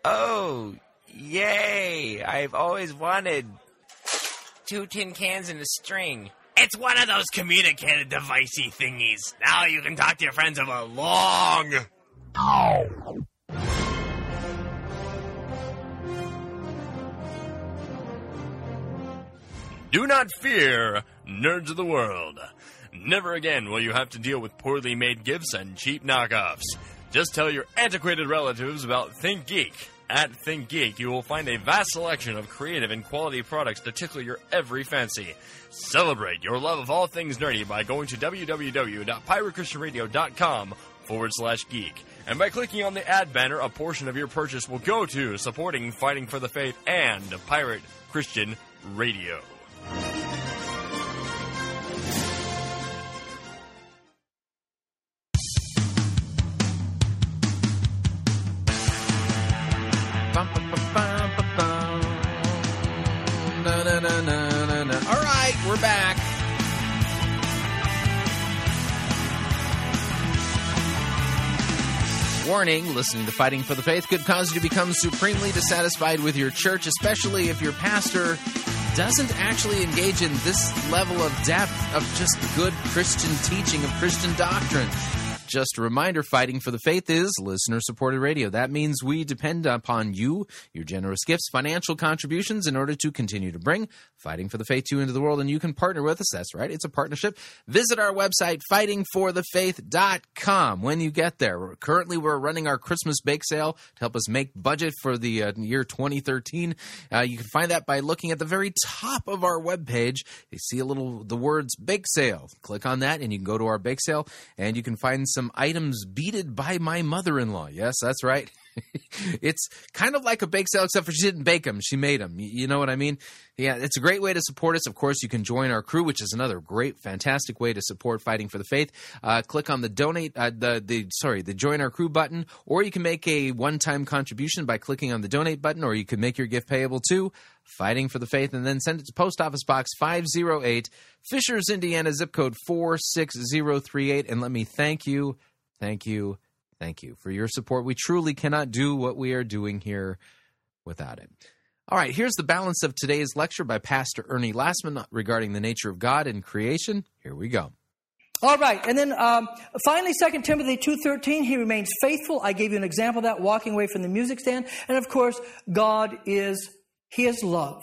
Oh, yay! I've always wanted 2 tin cans and a string. It's one of those communicated devicey thingies. Now you can talk to your friends over long. Oh. Do not fear, nerds of the world. Never again will you have to deal with poorly made gifts and cheap knockoffs. Just tell your antiquated relatives about Think Geek. At Think Geek, you will find a vast selection of creative and quality products to tickle your every fancy. Celebrate your love of all things nerdy by going to www.piratechristianradio.com/geek. And by clicking on the ad banner, a portion of your purchase will go to supporting Fighting for the Faith and Pirate Christian Radio. Alright, we're back. Warning, listening to Fighting for the Faith could cause you to become supremely dissatisfied with your church, especially if your pastor doesn't actually engage in this level of depth of just good Christian teaching, of Christian doctrine. Just a reminder, Fighting for the Faith is listener-supported radio. That means we depend upon you, your generous gifts, financial contributions, in order to continue to bring Fighting for the Faith to into the world, and you can partner with us. That's right. It's a partnership. Visit our website, fightingforthefaith.com, when you get there. Currently, we're running our Christmas bake sale to help us make budget for the year 2013. You can find that by looking at the very top of our webpage. You see the words bake sale. Click on that, and you can go to our bake sale, and you can find some items beaded by my mother-in-law. Yes, that's right. It's kind of like a bake sale, except for she didn't bake them. She made them. You know what I mean? Yeah, it's a great way to support us. Of course, you can join our crew, which is another great, fantastic way to support Fighting for the Faith. Click on the the Join Our Crew button, or you can make a one-time contribution by clicking on the Donate button, or you can make your gift payable to Fighting for the Faith, and then send it to Post Office Box 508, Fishers, Indiana, zip code 46038. And let me thank you for your support. We truly cannot do what we are doing here without it. All right, here's the balance of today's lecture by Pastor Ernie Lassman regarding the nature of God and creation. Here we go. All right, and then finally, 2 Timothy 2:13, he remains faithful. I gave you an example of that, walking away from the music stand. And, of course, God is His love.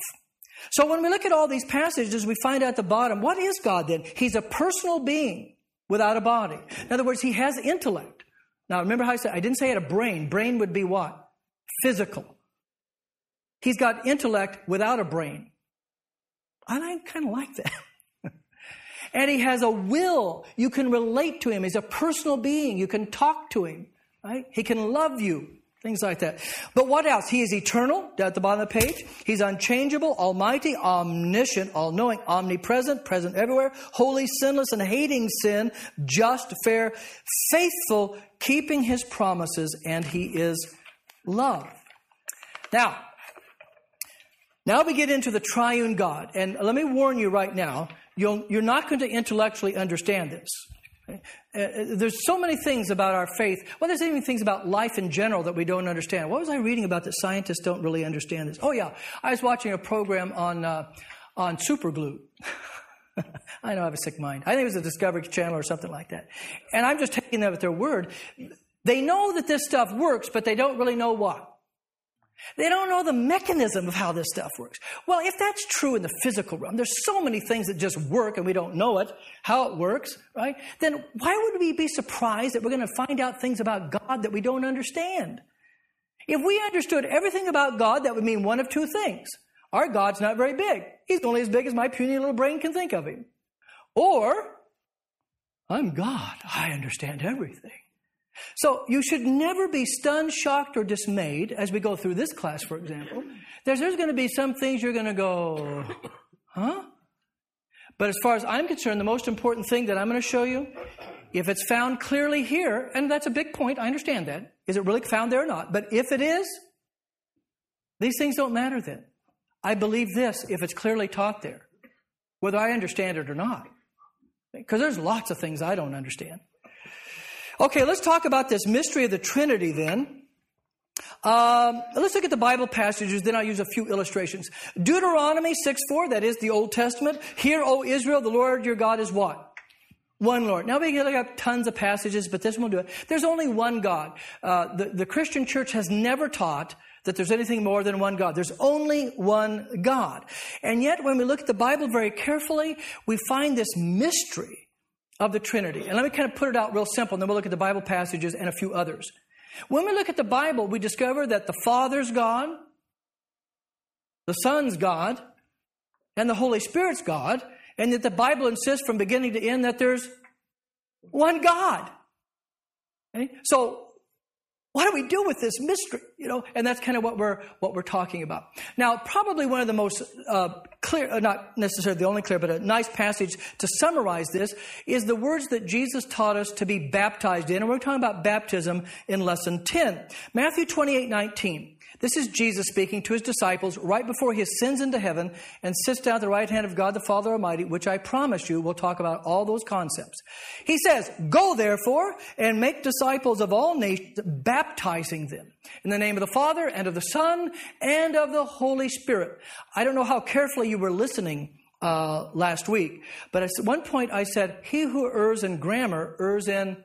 So when we look at all these passages, we find at the bottom, what is God then? He's a personal being without a body. In other words, He has intellect. Now, remember how I said, I didn't say it had a brain. Brain would be what? Physical. He's got intellect without a brain. And I kind of like that. And He has a will. You can relate to Him. He's a personal being. You can talk to Him, right? He can love you, things like that. But what else? He is eternal, down at the bottom of the page. He's unchangeable, almighty, omniscient, all-knowing, omnipresent, present everywhere, holy, sinless, and hating sin, just, fair, faithful, keeping His promises, and He is love. Now we get into the triune God. And let me warn you right now, you're not going to intellectually understand this. There's so many things about our faith. Well, there's even things about life in general that we don't understand. What was I reading about that scientists don't really understand this? Oh, yeah. I was watching a program on superglue. I know I have a sick mind. I think it was the Discovery Channel or something like that. And I'm just taking them at their word. They know that this stuff works, but they don't really know what. They don't know the mechanism of how this stuff works. Well, if that's true in the physical realm, there's so many things that just work and we don't know it, how it works, right? Then why would we be surprised that we're going to find out things about God that we don't understand? If we understood everything about God, that would mean one of two things. Our God's not very big. He's only as big as my puny little brain can think of him. Or, I'm God. I understand everything. So you should never be stunned, shocked, or dismayed as we go through this class, for example. There's going to be some things you're going to go, huh? But as far as I'm concerned, the most important thing that I'm going to show you, if it's found clearly here, and that's a big point, I understand that. Is it really found there or not? But if it is, these things don't matter then. I believe this if it's clearly taught there, whether I understand it or not. Because there's lots of things I don't understand. Okay, let's talk about this mystery of the Trinity then. Let's look at the Bible passages, then I'll use a few illustrations. Deuteronomy 6:4, that is the Old Testament. Hear, O Israel, the Lord your God is what? One Lord. Now we can look up tons of passages, but this one will do it. There's only one God. The Christian church has never taught that there's anything more than one God. There's only one God. And yet when we look at the Bible very carefully, we find this mystery of the Trinity. And let me kind of put it out real simple, and then we'll look at the Bible passages and a few others. When we look at the Bible, we discover that the Father's God, the Son's God, and the Holy Spirit's God, and that the Bible insists from beginning to end that there's one God. Okay? So, what do we do with this mystery? You know, and that's kind of what we're talking about. Now, probably one of the most clear, not necessarily the only clear, but a nice passage to summarize this is the words that Jesus taught us to be baptized in. And we're talking about baptism in lesson 10. Matthew 28:19. This is Jesus speaking to his disciples right before he ascends into heaven and sits down at the right hand of God the Father Almighty, which I promise you we'll talk about all those concepts. He says, "Go therefore and make disciples of all nations, baptizing them in the name of the Father and of the Son and of the Holy Spirit." I don't know how carefully you were listening last week, but at one point I said, he who errs in grammar errs in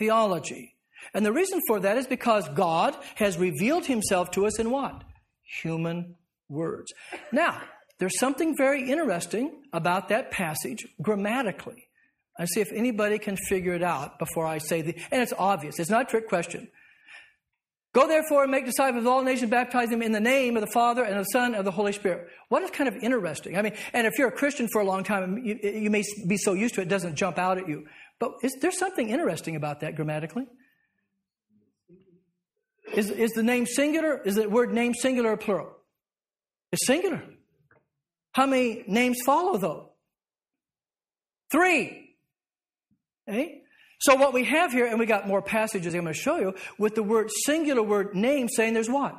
theology. And the reason for that is because God has revealed himself to us in what? Human words. Now, there's something very interesting about that passage grammatically. I see if anybody can figure it out before I say the... And it's obvious. It's not a trick question. Go therefore and make disciples of all nations, baptize them in the name of the Father and of the Son and of the Holy Spirit. What is kind of interesting? I mean, and if you're a Christian for a long time, you may be so used to it, it doesn't jump out at you. But there's something interesting about that grammatically. Is the name singular? Is the word name singular or plural? It's singular. How many names follow, though? 3. Okay? So what we have here, and we got more passages I'm going to show you, with the word singular word name saying there's what?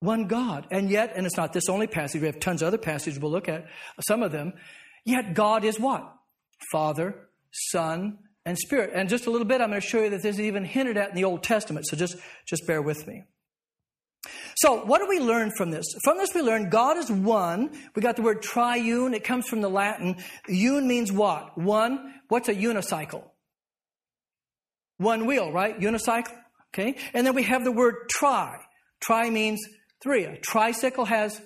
One God. And yet, and it's not this only passage, we have tons of other passages we'll look at, some of them, yet God is what? Father, Son, and Spirit. And just a little bit, I'm going to show you that this is even hinted at in the Old Testament, so just bear with me. So what do we learn from this? From this we learn God is one. We got the word triune. It comes from the Latin. Un means what? One. What's a unicycle? One wheel, right? Unicycle. Okay. And then we have the word tri. Tri means 3. A tricycle has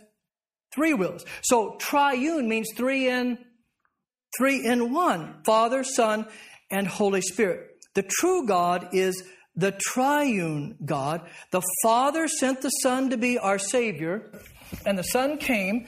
3 wheels. So triune means 3 in 1. Father, Son, and Holy Spirit. The true God is the triune God. The Father sent the Son to be our Savior, and the Son came,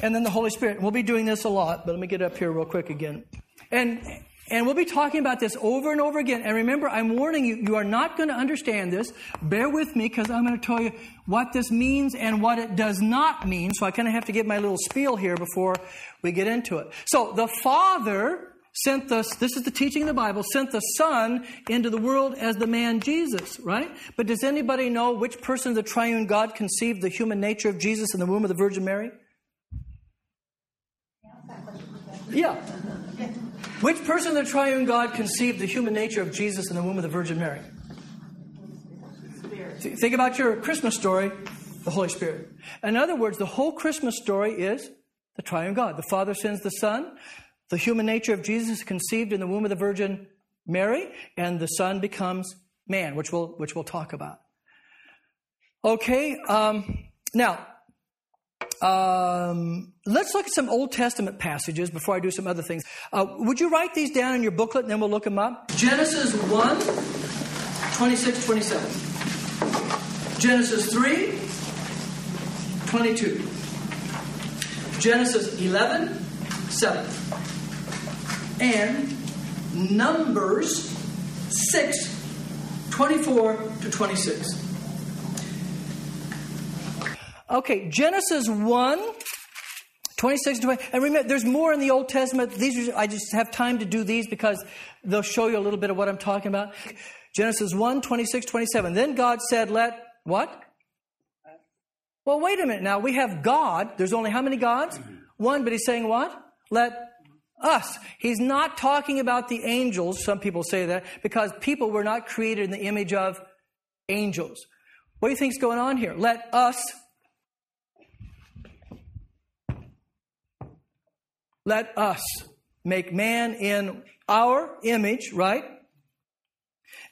and then the Holy Spirit. And we'll be doing this a lot, but let me get up here real quick again. And we'll be talking about this over and over again. And remember, I'm warning you, you are not going to understand this. Bear with me, because I'm going to tell you what this means and what it does not mean. So I kind of have to give my little spiel here before we get into it. So the Father this is the teaching of the Bible, sent the Son into the world as the man Jesus, right? But does anybody know which person of the triune God conceived the human nature of Jesus in the womb of the Virgin Mary? Yeah. Which person of the triune God conceived the human nature of Jesus in the womb of the Virgin Mary? Spirit. Think about your Christmas story, the Holy Spirit. In other words, the whole Christmas story is the triune God. The Father sends the Son. The human nature of Jesus conceived in the womb of the Virgin Mary, and the Son becomes man, which we'll talk about. Okay, now, let's look at some Old Testament passages before I do some other things. Would you write these down in your booklet and then we'll look them up? Genesis 1, 26, 27. Genesis 3, 22. Genesis 11, 7. And Numbers 6, 24 to 26. Okay, Genesis 1, 26 to 20. And remember, there's more in the Old Testament. These are, I just have time to do these because they'll show you a little bit of what I'm talking about. Genesis 1, 26, 27. Then God said, let what? Well, wait a minute now. We have God. There's only how many gods? One, but he's saying what? Let us. He's not talking about the angels. Some people say that because people were not created in the image of angels. What do you think's going on here? Let us. Let us make man in our image, right?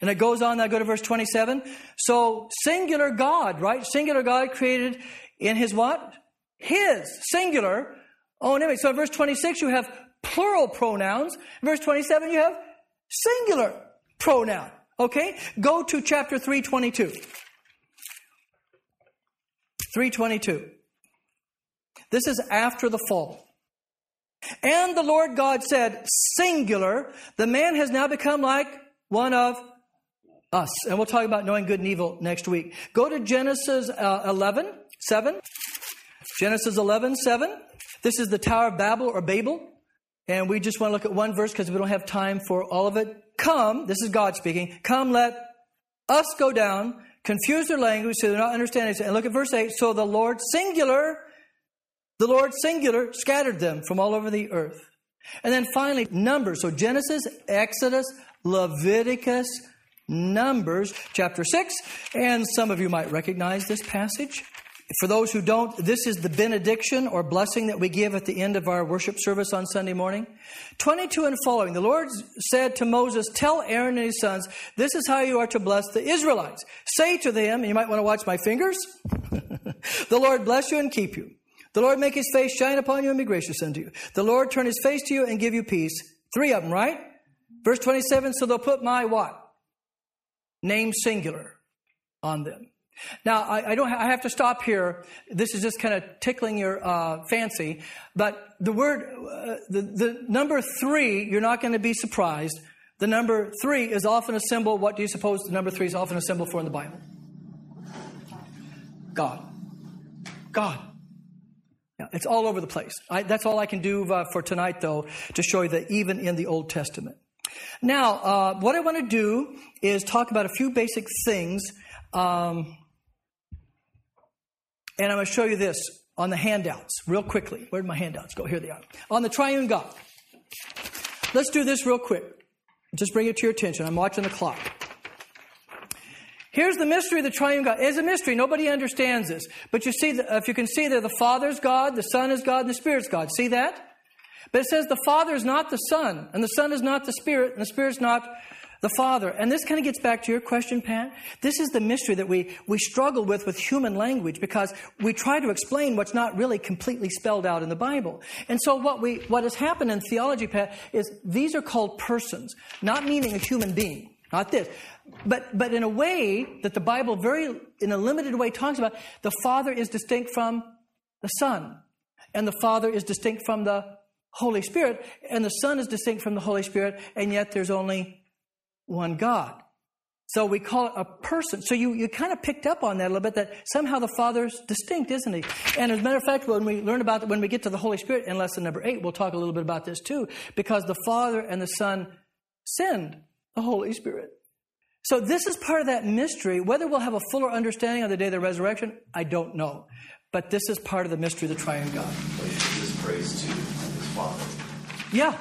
And it goes on, I go to verse 27. So singular God, right? Singular God created in his what? His singular own image. So in verse 26, you have plural pronouns. In verse 27, you have singular pronoun. Okay? Go to chapter 3:22. 3:22. This is after the fall. And the Lord God said, singular, the man has now become like one of us. And we'll talk about knowing good and evil next week. Go to Genesis 11, 7. Genesis 11, 7. This is the Tower of Babel or Babel. And we just want to look at one verse because we don't have time for all of it. Come, this is God speaking, come let us go down, confuse their language so they're not understanding. And look at verse 8. So the Lord, singular, scattered them from all over the earth. And then finally, Numbers. So Genesis, Exodus, Leviticus, Numbers, chapter 6. And some of you might recognize this passage. For those who don't, this is the benediction or blessing that we give at the end of our worship service on Sunday morning. 22 and following, the Lord said to Moses, tell Aaron and his sons, this is how you are to bless the Israelites. Say to them, and you might want to watch my fingers, the Lord bless you and keep you. The Lord make his face shine upon you and be gracious unto you. The Lord turn his face to you and give you peace. Three of them, right? Verse 27, so they'll put my what? Name singular on them. Now, I have to stop here. This is just kind of tickling your fancy. But the word, the number three, you're not going to be surprised. The number three is often a symbol. What do you suppose the number three is often a symbol for in the Bible? God. God. Yeah, it's all over the place. That's all I can do for tonight, though, to show you that even in the Old Testament. Now, what I want to do is talk about a few basic things. And I'm going to show you this on the handouts real quickly. Where'd my handouts go? Here they are. On the triune God. Let's do this real quick. Just bring it to your attention. I'm watching the clock. Here's the mystery of the triune God. It's a mystery. Nobody understands this. But you see, if you can see there, the Father's God, the Son is God, and the Spirit's God. See that? But it says the Father is not the Son, and the Son is not the Spirit, and the Spirit's not the Father. And this kind of gets back to your question, Pat. This is the mystery that we struggle with human language because we try to explain what's not really completely spelled out in the Bible. And so what has happened in theology, Pat, is these are called persons, not meaning a human being. Not this, but in a way that the Bible in a limited way talks about, the Father is distinct from the Son, and the Father is distinct from the Holy Spirit, and the Son is distinct from the Holy Spirit, and yet there's only one God. So we call it a person. So you kind of picked up on that a little bit, that somehow the Father's distinct, isn't he? And as a matter of fact, when we learn about it, when we get to the Holy Spirit in lesson number 8, we'll talk a little bit about this too, because the Father and the Son sinned. The Holy Spirit. So this is part of that mystery. Whether we'll have a fuller understanding on the day of the resurrection, I don't know. But this is part of the mystery of the triune God. This praise to his Father. Yeah,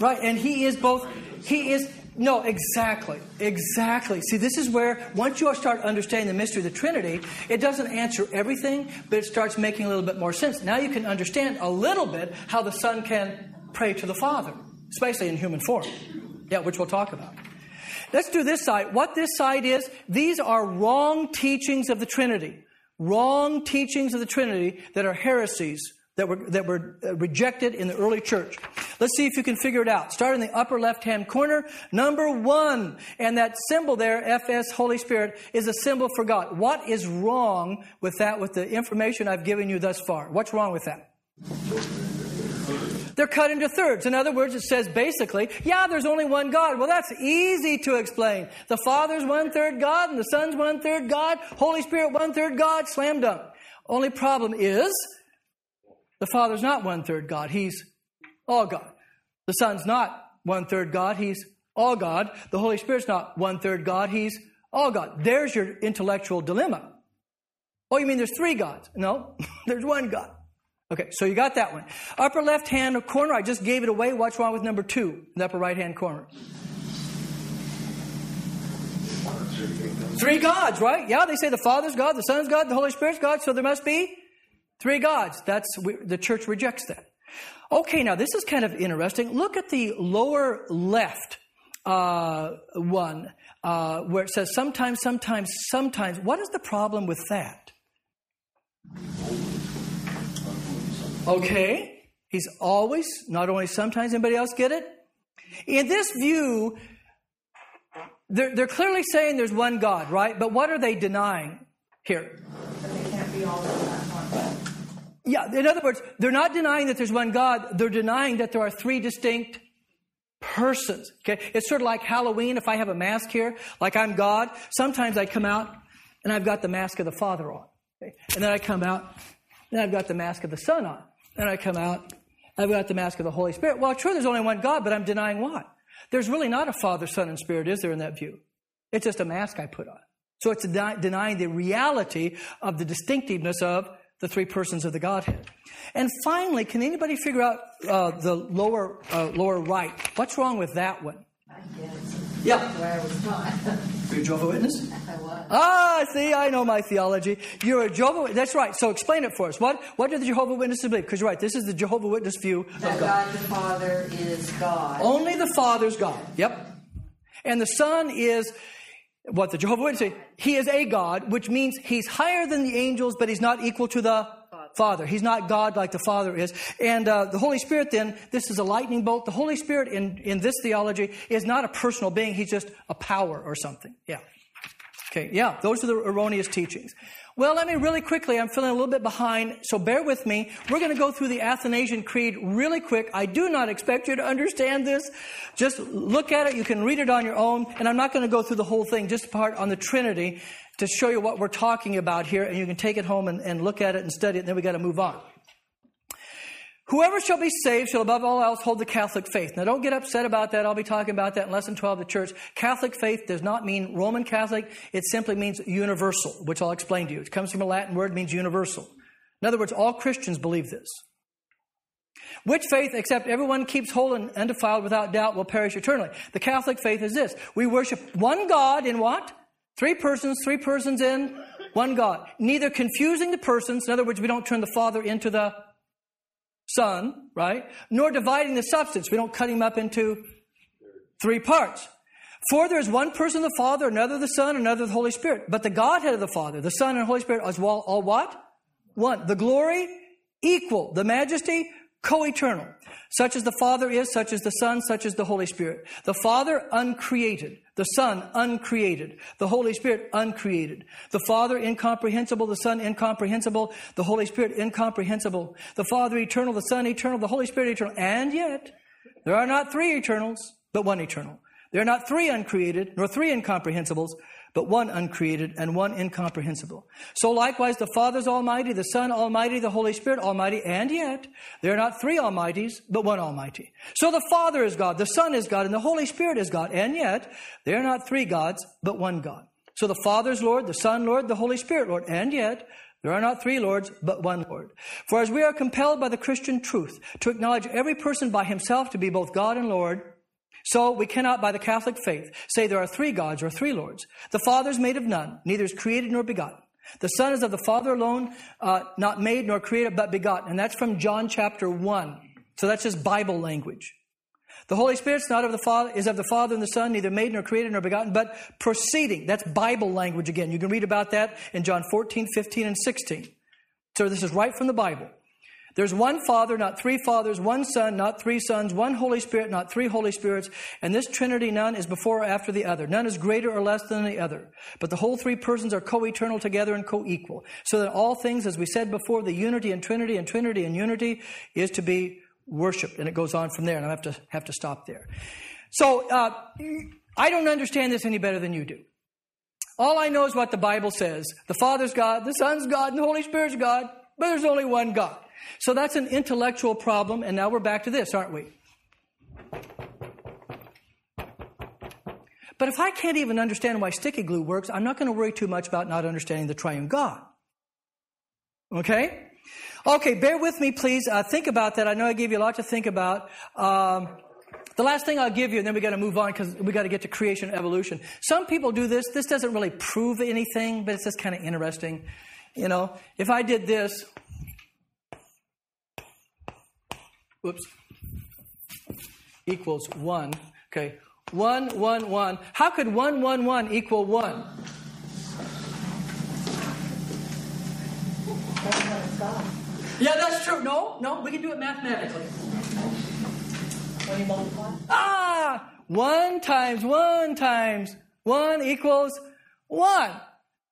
right. And he is both. He is. No, exactly. Exactly. See, this is where once you start understanding the mystery of the Trinity, it doesn't answer everything, but it starts making a little bit more sense. Now you can understand a little bit how the Son can pray to the Father, especially in human form. Yeah, which we'll talk about. Let's do this side. What this side is, these are wrong teachings of the Trinity. wrong teachings of the Trinity that are heresies that were rejected in the early church. Let's see if you can figure it out. Start in the upper left-hand corner. Number one, and that symbol there, FS, Holy Spirit, is a symbol for God. What is wrong with that, with the information I've given you thus far? What's wrong with that? They're cut into thirds. In other words, it says basically, yeah, there's only one God. Well, that's easy to explain. The Father's one-third God, and the Son's one-third God, Holy Spirit one-third God, slam dunk. Only problem is, the Father's not one-third God. He's all God. The Son's not one-third God. He's all God. The Holy Spirit's not one-third God. He's all God. There's your intellectual dilemma. Oh, you mean there's three gods? No, there's one God. Okay, so you got that one. Upper left-hand corner, I just gave it away. What's wrong with number two in the upper right-hand corner? Three gods, right? Yeah, they say the Father's God, the Son's God, the Holy Spirit's God, so there must be three gods. The church rejects that. Okay, now this is kind of interesting. Look at the lower left one where it says sometimes, sometimes, sometimes. What is the problem with that? Okay, he's always, not only sometimes. Anybody else get it? In this view, they're clearly saying there's one God, right? But what are they denying here? That they can't be all God. Yeah, in other words, they're not denying that there's one God. They're denying that there are three distinct persons. Okay, it's sort of like Halloween. If I have a mask here, like I'm God, sometimes I come out and I've got the mask of the Father on. Okay? And then I come out and I've got the mask of the Son on. And I come out, I've got the mask of the Holy Spirit. Well, true, there's only one God, but I'm denying what? There's really not a Father, Son, and Spirit, is there, in that view? It's just a mask I put on. So it's denying the reality of the distinctiveness of the three persons of the Godhead. And finally, can anybody figure out the lower right? What's wrong with that one? I guess. Yeah. Where I was taught. You're a Jehovah's Witness? I was. Ah, see, I know my theology. You're a Jehovah's Witness. That's right. So explain it for us. What do the Jehovah's Witnesses believe? Because you're right, this is the Jehovah's Witness view of God. That God the Father is God. Only the Father's God. Yep. And the Son is... what the Jehovah's Witness say, he is a God, which means he's higher than the angels, but he's not equal to the Father. He's not God like the Father is. And the Holy Spirit then, this is a lightning bolt. The Holy Spirit in this theology is not a personal being. He's just a power or something. Yeah. Okay, yeah, those are the erroneous teachings. Well, let me really quickly, I'm feeling a little bit behind, so bear with me. We're going to go through the Athanasian Creed really quick. I do not expect you to understand this. Just look at it. You can read it on your own. And I'm not going to go through the whole thing, just a part on the Trinity to show you what we're talking about here. And you can take it home and look at it and study it, and then we got to move on. Whoever shall be saved shall above all else hold the Catholic faith. Now, don't get upset about that. I'll be talking about that in Lesson 12 of the Church. Catholic faith does not mean Roman Catholic. It simply means universal, which I'll explain to you. It comes from a Latin word, means universal. In other words, all Christians believe this. Which faith, except everyone keeps whole and undefiled without doubt, will perish eternally. The Catholic faith is this. We worship one God in what? Three persons in one God. Neither confusing the persons. In other words, we don't turn the Father into the Son, right? Nor dividing the substance. We don't cut him up into three parts. For there is one person, the Father, another the Son, another the Holy Spirit. But the Godhead of the Father, the Son, and Holy Spirit are all what? One. The glory, equal. The majesty, co-eternal. Such as the Father is, such as the Son, such as the Holy Spirit. The Father, uncreated. The Son, uncreated. The Holy Spirit, uncreated. The Father, incomprehensible. The Son, incomprehensible. The Holy Spirit, incomprehensible. The Father, eternal. The Son, eternal. The Holy Spirit, eternal. And yet, there are not three eternals, but one eternal. There are not three uncreated, nor three incomprehensibles, but one uncreated and one incomprehensible. So likewise, the Father's almighty, the Son almighty, the Holy Spirit almighty, and yet there are not three almighties, but one almighty. So the Father is God, the Son is God, and the Holy Spirit is God, and yet there are not three gods, but one God. So the Father's Lord, the Son Lord, the Holy Spirit Lord, and yet there are not three lords, but one Lord. For as we are compelled by the Christian truth to acknowledge every person by himself to be both God and Lord, so we cannot, by the Catholic faith, say there are three gods or three lords. The Father is made of none, neither is created nor begotten. The Son is of the Father alone, not made nor created, but begotten. And that's from John chapter 1. So that's just Bible language. The Holy Spirit is not of the Father, is of the Father and the Son, neither made nor created nor begotten, but proceeding. That's Bible language again. You can read about that in John 14, 15, and 16. So this is right from the Bible. There's one Father, not three fathers, one Son, not three sons, one Holy Spirit, not three Holy Spirits, and this Trinity none is before or after the other. None is greater or less than the other. But the whole three persons are co-eternal together and co-equal, so that all things, as we said before, the unity and Trinity and Trinity and unity is to be worshipped. And it goes on from there, and I have to stop there. So I don't understand this any better than you do. All I know is what the Bible says. The Father's God, the Son's God, and the Holy Spirit's God, but there's only one God. So that's an intellectual problem, and now we're back to this, aren't we? But if I can't even understand why sticky glue works, I'm not going to worry too much about not understanding the triune God. Okay? Okay, bear with me, please. Think about that. I know I gave you a lot to think about. The last thing I'll give you, and then we got to move on because we got to get to creation and evolution. Some people do this. This doesn't really prove anything, but it's just kind of interesting. You know, if I did this... Whoops. Equals 1. Okay. 1, 1, 1. How could 1, 1, 1 equal 1? Yeah, that's true. No, we can do it mathematically. When you multiply? 1 times 1 times 1 equals 1.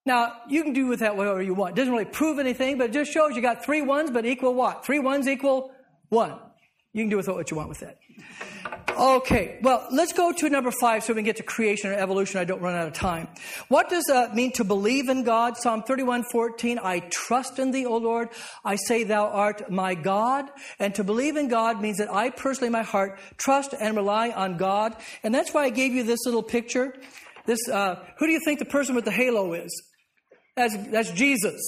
Now, you can do with that whatever you want. It doesn't really prove anything, but it just shows you got 3 1s, but equal what? 3 1s equal 1. You can do with what you want with that. Okay, well, let's go to number 5 so we can get to creation and evolution. I don't run out of time. What does it mean to believe in God? Psalm 31:14, I trust in thee, O Lord. I say thou art my God. And to believe in God means that I personally, my heart, trust and rely on God. And that's why I gave you this little picture. This, who do you think the person with the halo is? That's Jesus,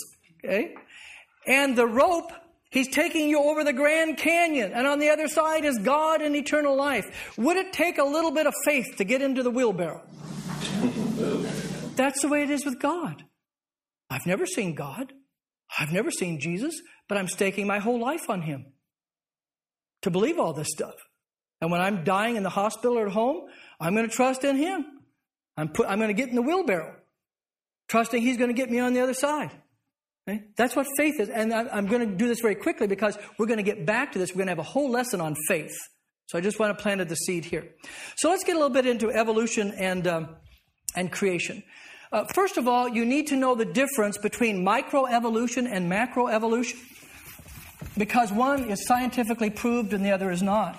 okay? And the rope... He's taking you over the Grand Canyon, and on the other side is God and eternal life. Would it take a little bit of faith to get into the wheelbarrow? That's the way it is with God. I've never seen God. I've never seen Jesus, but I'm staking my whole life on him to believe all this stuff. And when I'm dying in the hospital or at home, I'm going to trust in him. I'm going to get in the wheelbarrow, trusting he's going to get me on the other side. Okay? That's what faith is. And I'm going to do this very quickly because we're going to get back to this. We're going to have a whole lesson on faith. So I just want to plant the seed here. So let's get a little bit into evolution and creation. First of all, you need to know the difference between microevolution and macroevolution because one is scientifically proved and the other is not.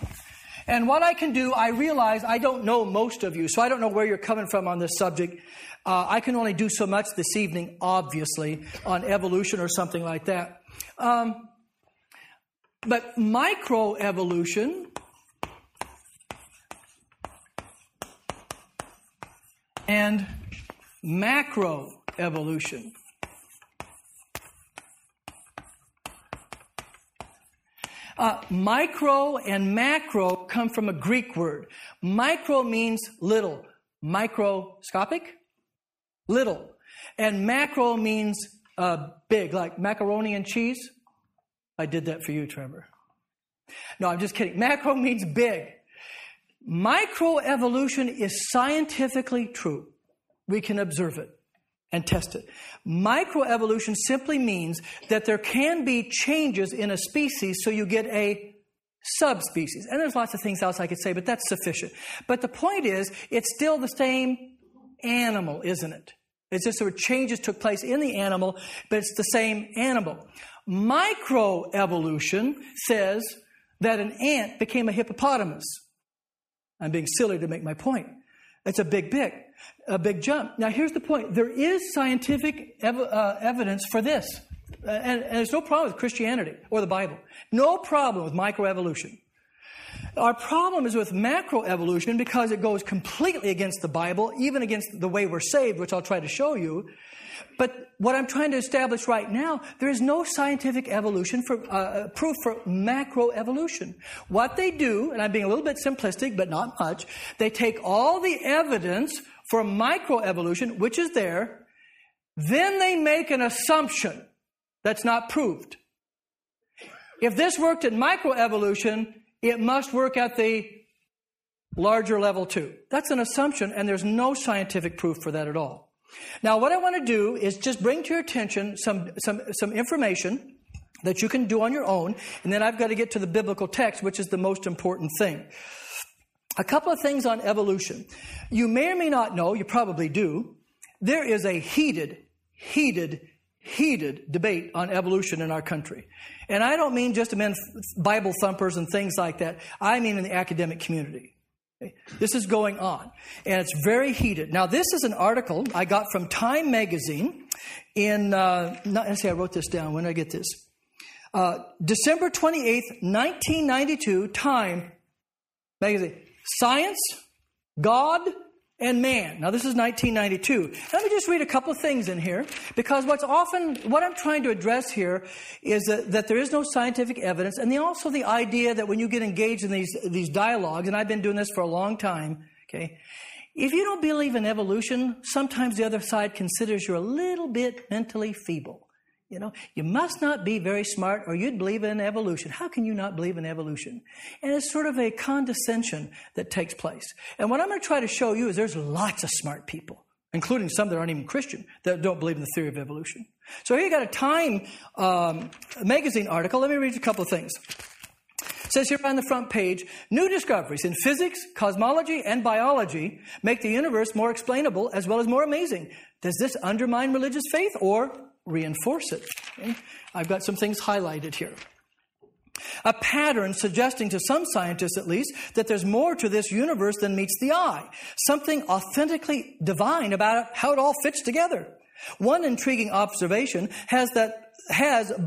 And what I can do, I realize I don't know most of you, so I don't know where you're coming from on this subject. I can only do so much this evening, obviously, on evolution or something like that. But microevolution and macroevolution. Micro and macro come from a Greek word. Micro means little, microscopic. Little. And macro means big, like macaroni and cheese. I did that for you, Trevor. No, I'm just kidding. Macro means big. Microevolution is scientifically true. We can observe it and test it. Microevolution simply means that there can be changes in a species so you get a subspecies. And there's lots of things else I could say, but that's sufficient. But the point is, it's still the same animal, isn't it? It's just that changes took place in the animal, but it's the same animal. Microevolution says that an ant became a hippopotamus. I'm being silly to make my point. It's a big jump. Now, here's the point. There is scientific evidence for this, and there's no problem with Christianity or the Bible. No problem with microevolution. Our problem is with macroevolution because it goes completely against the Bible, even against the way we're saved, which I'll try to show you. But what I'm trying to establish right now, there is no scientific evolution for proof for macroevolution. What they do, and I'm being a little bit simplistic, but not much, they take all the evidence for microevolution, which is there, then they make an assumption that's not proved. If this worked in microevolution, it must work at the larger level two. That's an assumption, and there's no scientific proof for that at all. Now, what I want to do is just bring to your attention some information that you can do on your own, and then I've got to get to the biblical text, which is the most important thing. A couple of things on evolution. You may or may not know, you probably do, there is a heated debate on evolution in our country. And I don't mean just among Bible thumpers and things like that. I mean in the academic community. Okay? This is going on, and it's very heated. Now, this is an article I got from Time Magazine in, let's see, I wrote this down. When did I get this? December 28th, 1992, Time Magazine. Science, God, and Man. Now, this is 1992. Let me just read a couple of things in here, because what I'm trying to address here is that there is no scientific evidence, and also the idea that when you get engaged in these dialogues, and I've been doing this for a long time, okay, if you don't believe in evolution, sometimes the other side considers you're a little bit mentally feeble. You know, you must not be very smart or you'd believe in evolution. How can you not believe in evolution? And it's sort of a condescension that takes place. And what I'm going to try to show you is there's lots of smart people, including some that aren't even Christian, that don't believe in the theory of evolution. So here you got a Time magazine article. Let me read you a couple of things. It says here on the front page, new discoveries in physics, cosmology, and biology make the universe more explainable as well as more amazing. Does this undermine religious faith or reinforce it? Okay. I've got some things highlighted here. A pattern suggesting to some scientists, at least, that there's more to this universe than meets the eye. Something authentically divine about how it all fits together. One intriguing observation has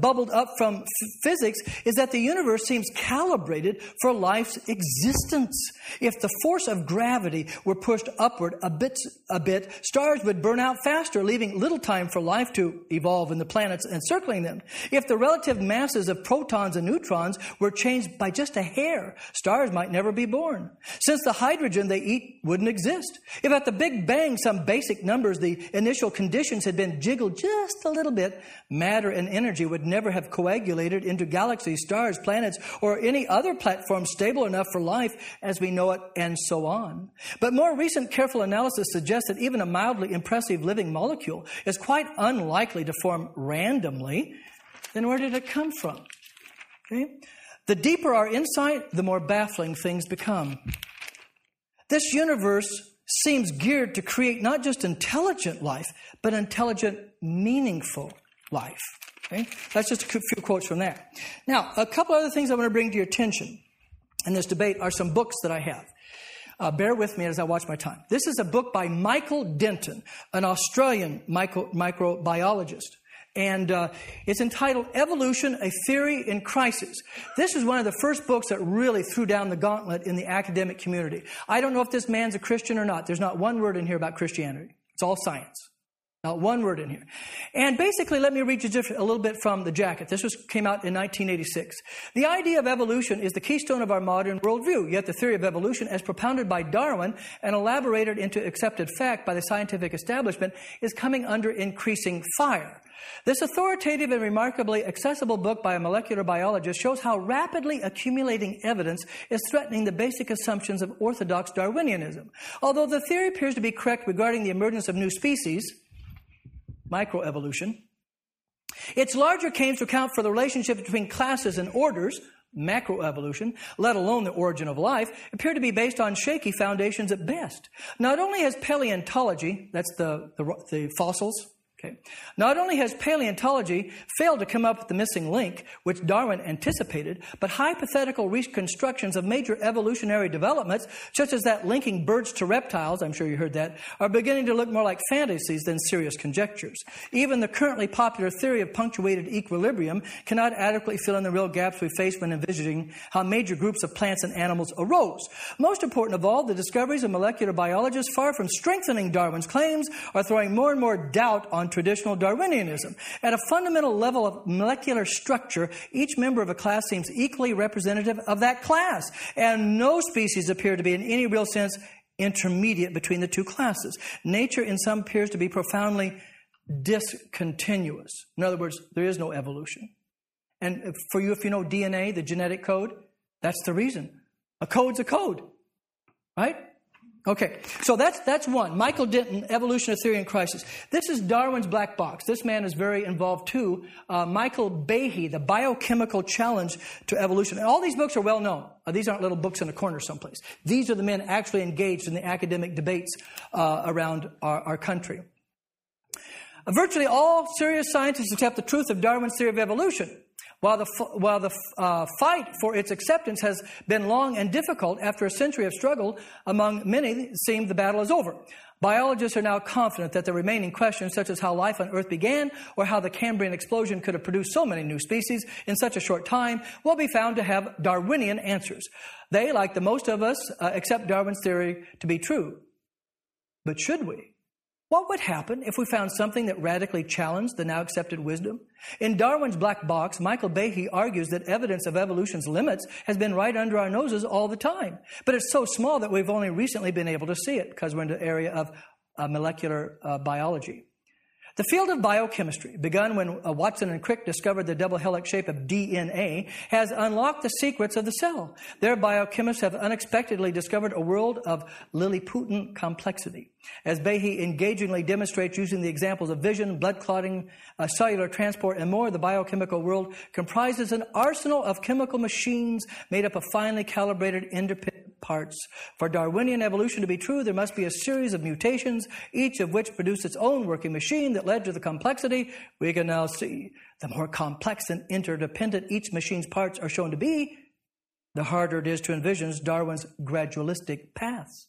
bubbled up from physics is that the universe seems calibrated for life's existence. If the force of gravity were pushed upward a bit, stars would burn out faster, leaving little time for life to evolve in the planets encircling them. If the relative masses of protons and neutrons were changed by just a hair, stars might never be born, since the hydrogen they eat wouldn't exist. If at the Big Bang some basic numbers, the initial conditions had been jiggled just a little bit, matter and energy would never have coagulated into galaxies, stars, planets, or any other platform stable enough for life as we know it, and so on. But more recent careful analysis suggests that even a mildly impressive living molecule is quite unlikely to form randomly. Then where did it come from? Okay? The deeper our insight, the more baffling things become. This universe seems geared to create not just intelligent life, but intelligent, meaningful life. Okay? That's just a few quotes from that. Now, a couple other things I want to bring to your attention in this debate are some books that I have. Bear with me as I watch my time. This is a book by Michael Denton, an Australian microbiologist. And it's entitled Evolution, a Theory in Crisis. This is one of the first books that really threw down the gauntlet in the academic community. I don't know if this man's a Christian or not. There's not one word in here about Christianity. It's all science. Not one word in here. And basically, let me read you just a little bit from the jacket. This came out in 1986. The idea of evolution is the keystone of our modern worldview, yet the theory of evolution, as propounded by Darwin and elaborated into accepted fact by the scientific establishment, is coming under increasing fire. This authoritative and remarkably accessible book by a molecular biologist shows how rapidly accumulating evidence is threatening the basic assumptions of orthodox Darwinianism. Although the theory appears to be correct regarding the emergence of new species, microevolution, its larger claims to account for the relationship between classes and orders, macroevolution, let alone the origin of life, appear to be based on shaky foundations at best. Not only has paleontology, that's the fossils, okay, not only has paleontology failed to come up with the missing link, which Darwin anticipated, but hypothetical reconstructions of major evolutionary developments, such as that linking birds to reptiles, I'm sure you heard that, are beginning to look more like fantasies than serious conjectures. Even the currently popular theory of punctuated equilibrium cannot adequately fill in the real gaps we face when envisioning how major groups of plants and animals arose. Most important of all, the discoveries of molecular biologists, far from strengthening Darwin's claims, are throwing more and more doubt on traditional Darwinianism. At a fundamental level of molecular structure, each member of a class seems equally representative of that class, and no species appear to be in any real sense intermediate between the two classes. Nature in some appears to be profoundly discontinuous. In other words, there is no evolution. And for you, if you know DNA, the genetic code, that's the reason. A code's a code. Right? Okay, so that's one. Michael Denton, Evolutionary Theory and Crisis. This is Darwin's black box. This man is very involved too. Michael Behe, The Biochemical Challenge to Evolution. And all these books are well known. These aren't little books in a corner someplace. These are the men actually engaged in the academic debates around our country. Virtually all serious scientists accept the truth of Darwin's theory of evolution, while the fight for its acceptance has been long and difficult. After a century of struggle, among many, it seemed the battle is over. Biologists are now confident that the remaining questions, such as how life on Earth began or how the Cambrian explosion could have produced so many new species in such a short time, will be found to have Darwinian answers. They, like the most of us, accept Darwin's theory to be true. But should we? What would happen if we found something that radically challenged the now accepted wisdom? In Darwin's black box, Michael Behe argues that evidence of evolution's limits has been right under our noses all the time. But it's so small that we've only recently been able to see it because we're in the area of molecular biology. The field of biochemistry, begun when Watson and Crick discovered the double helix shape of DNA, has unlocked the secrets of the cell. Their biochemists have unexpectedly discovered a world of Lilliputan complexity. As Behe engagingly demonstrates using the examples of vision, blood clotting, cellular transport, and more, the biochemical world comprises an arsenal of chemical machines made up of finely calibrated independent parts. For Darwinian evolution to be true, there must be a series of mutations, each of which produced its own working machine that led to the complexity we can now see. The more complex and interdependent each machine's parts are shown to be, the harder it is to envision Darwin's gradualistic paths.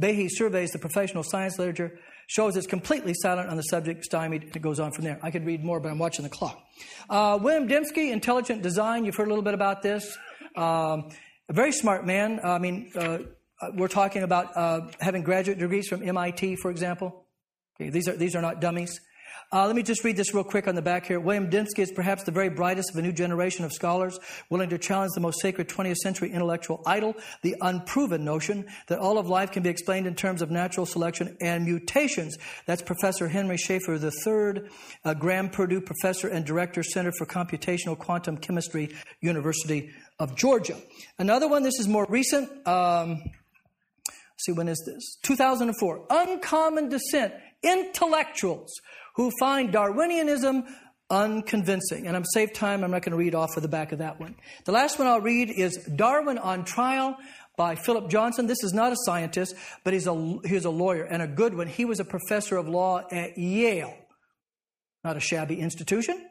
Behe surveys the professional science literature, shows it's completely silent on the subject, stymied, and it goes on from there. I could read more, but I'm watching the clock. William Dembski, Intelligent Design. You've heard a little bit about this. A very smart man. I mean, we're talking about having graduate degrees from MIT, for example. Okay, these are not dummies. Let me just read this real quick on the back here. William Dembski is perhaps the very brightest of a new generation of scholars, willing to challenge the most sacred 20th century intellectual idol, the unproven notion that all of life can be explained in terms of natural selection and mutations. That's Professor Henry Schaefer III, a Graham-Purdue professor and director, Center for Computational Quantum Chemistry, University of Georgia. Another one, this is more recent. Let's see, when is this? 2004. Uncommon Dissent, Intellectuals Who Find Darwinianism Unconvincing. And I'm saved time. I'm not going to read off of the back of that one. The last one I'll read is Darwin on Trial by Philip Johnson. This is not a scientist, but he's a lawyer, and a good one. He was a professor of law at Yale. Not a shabby institution.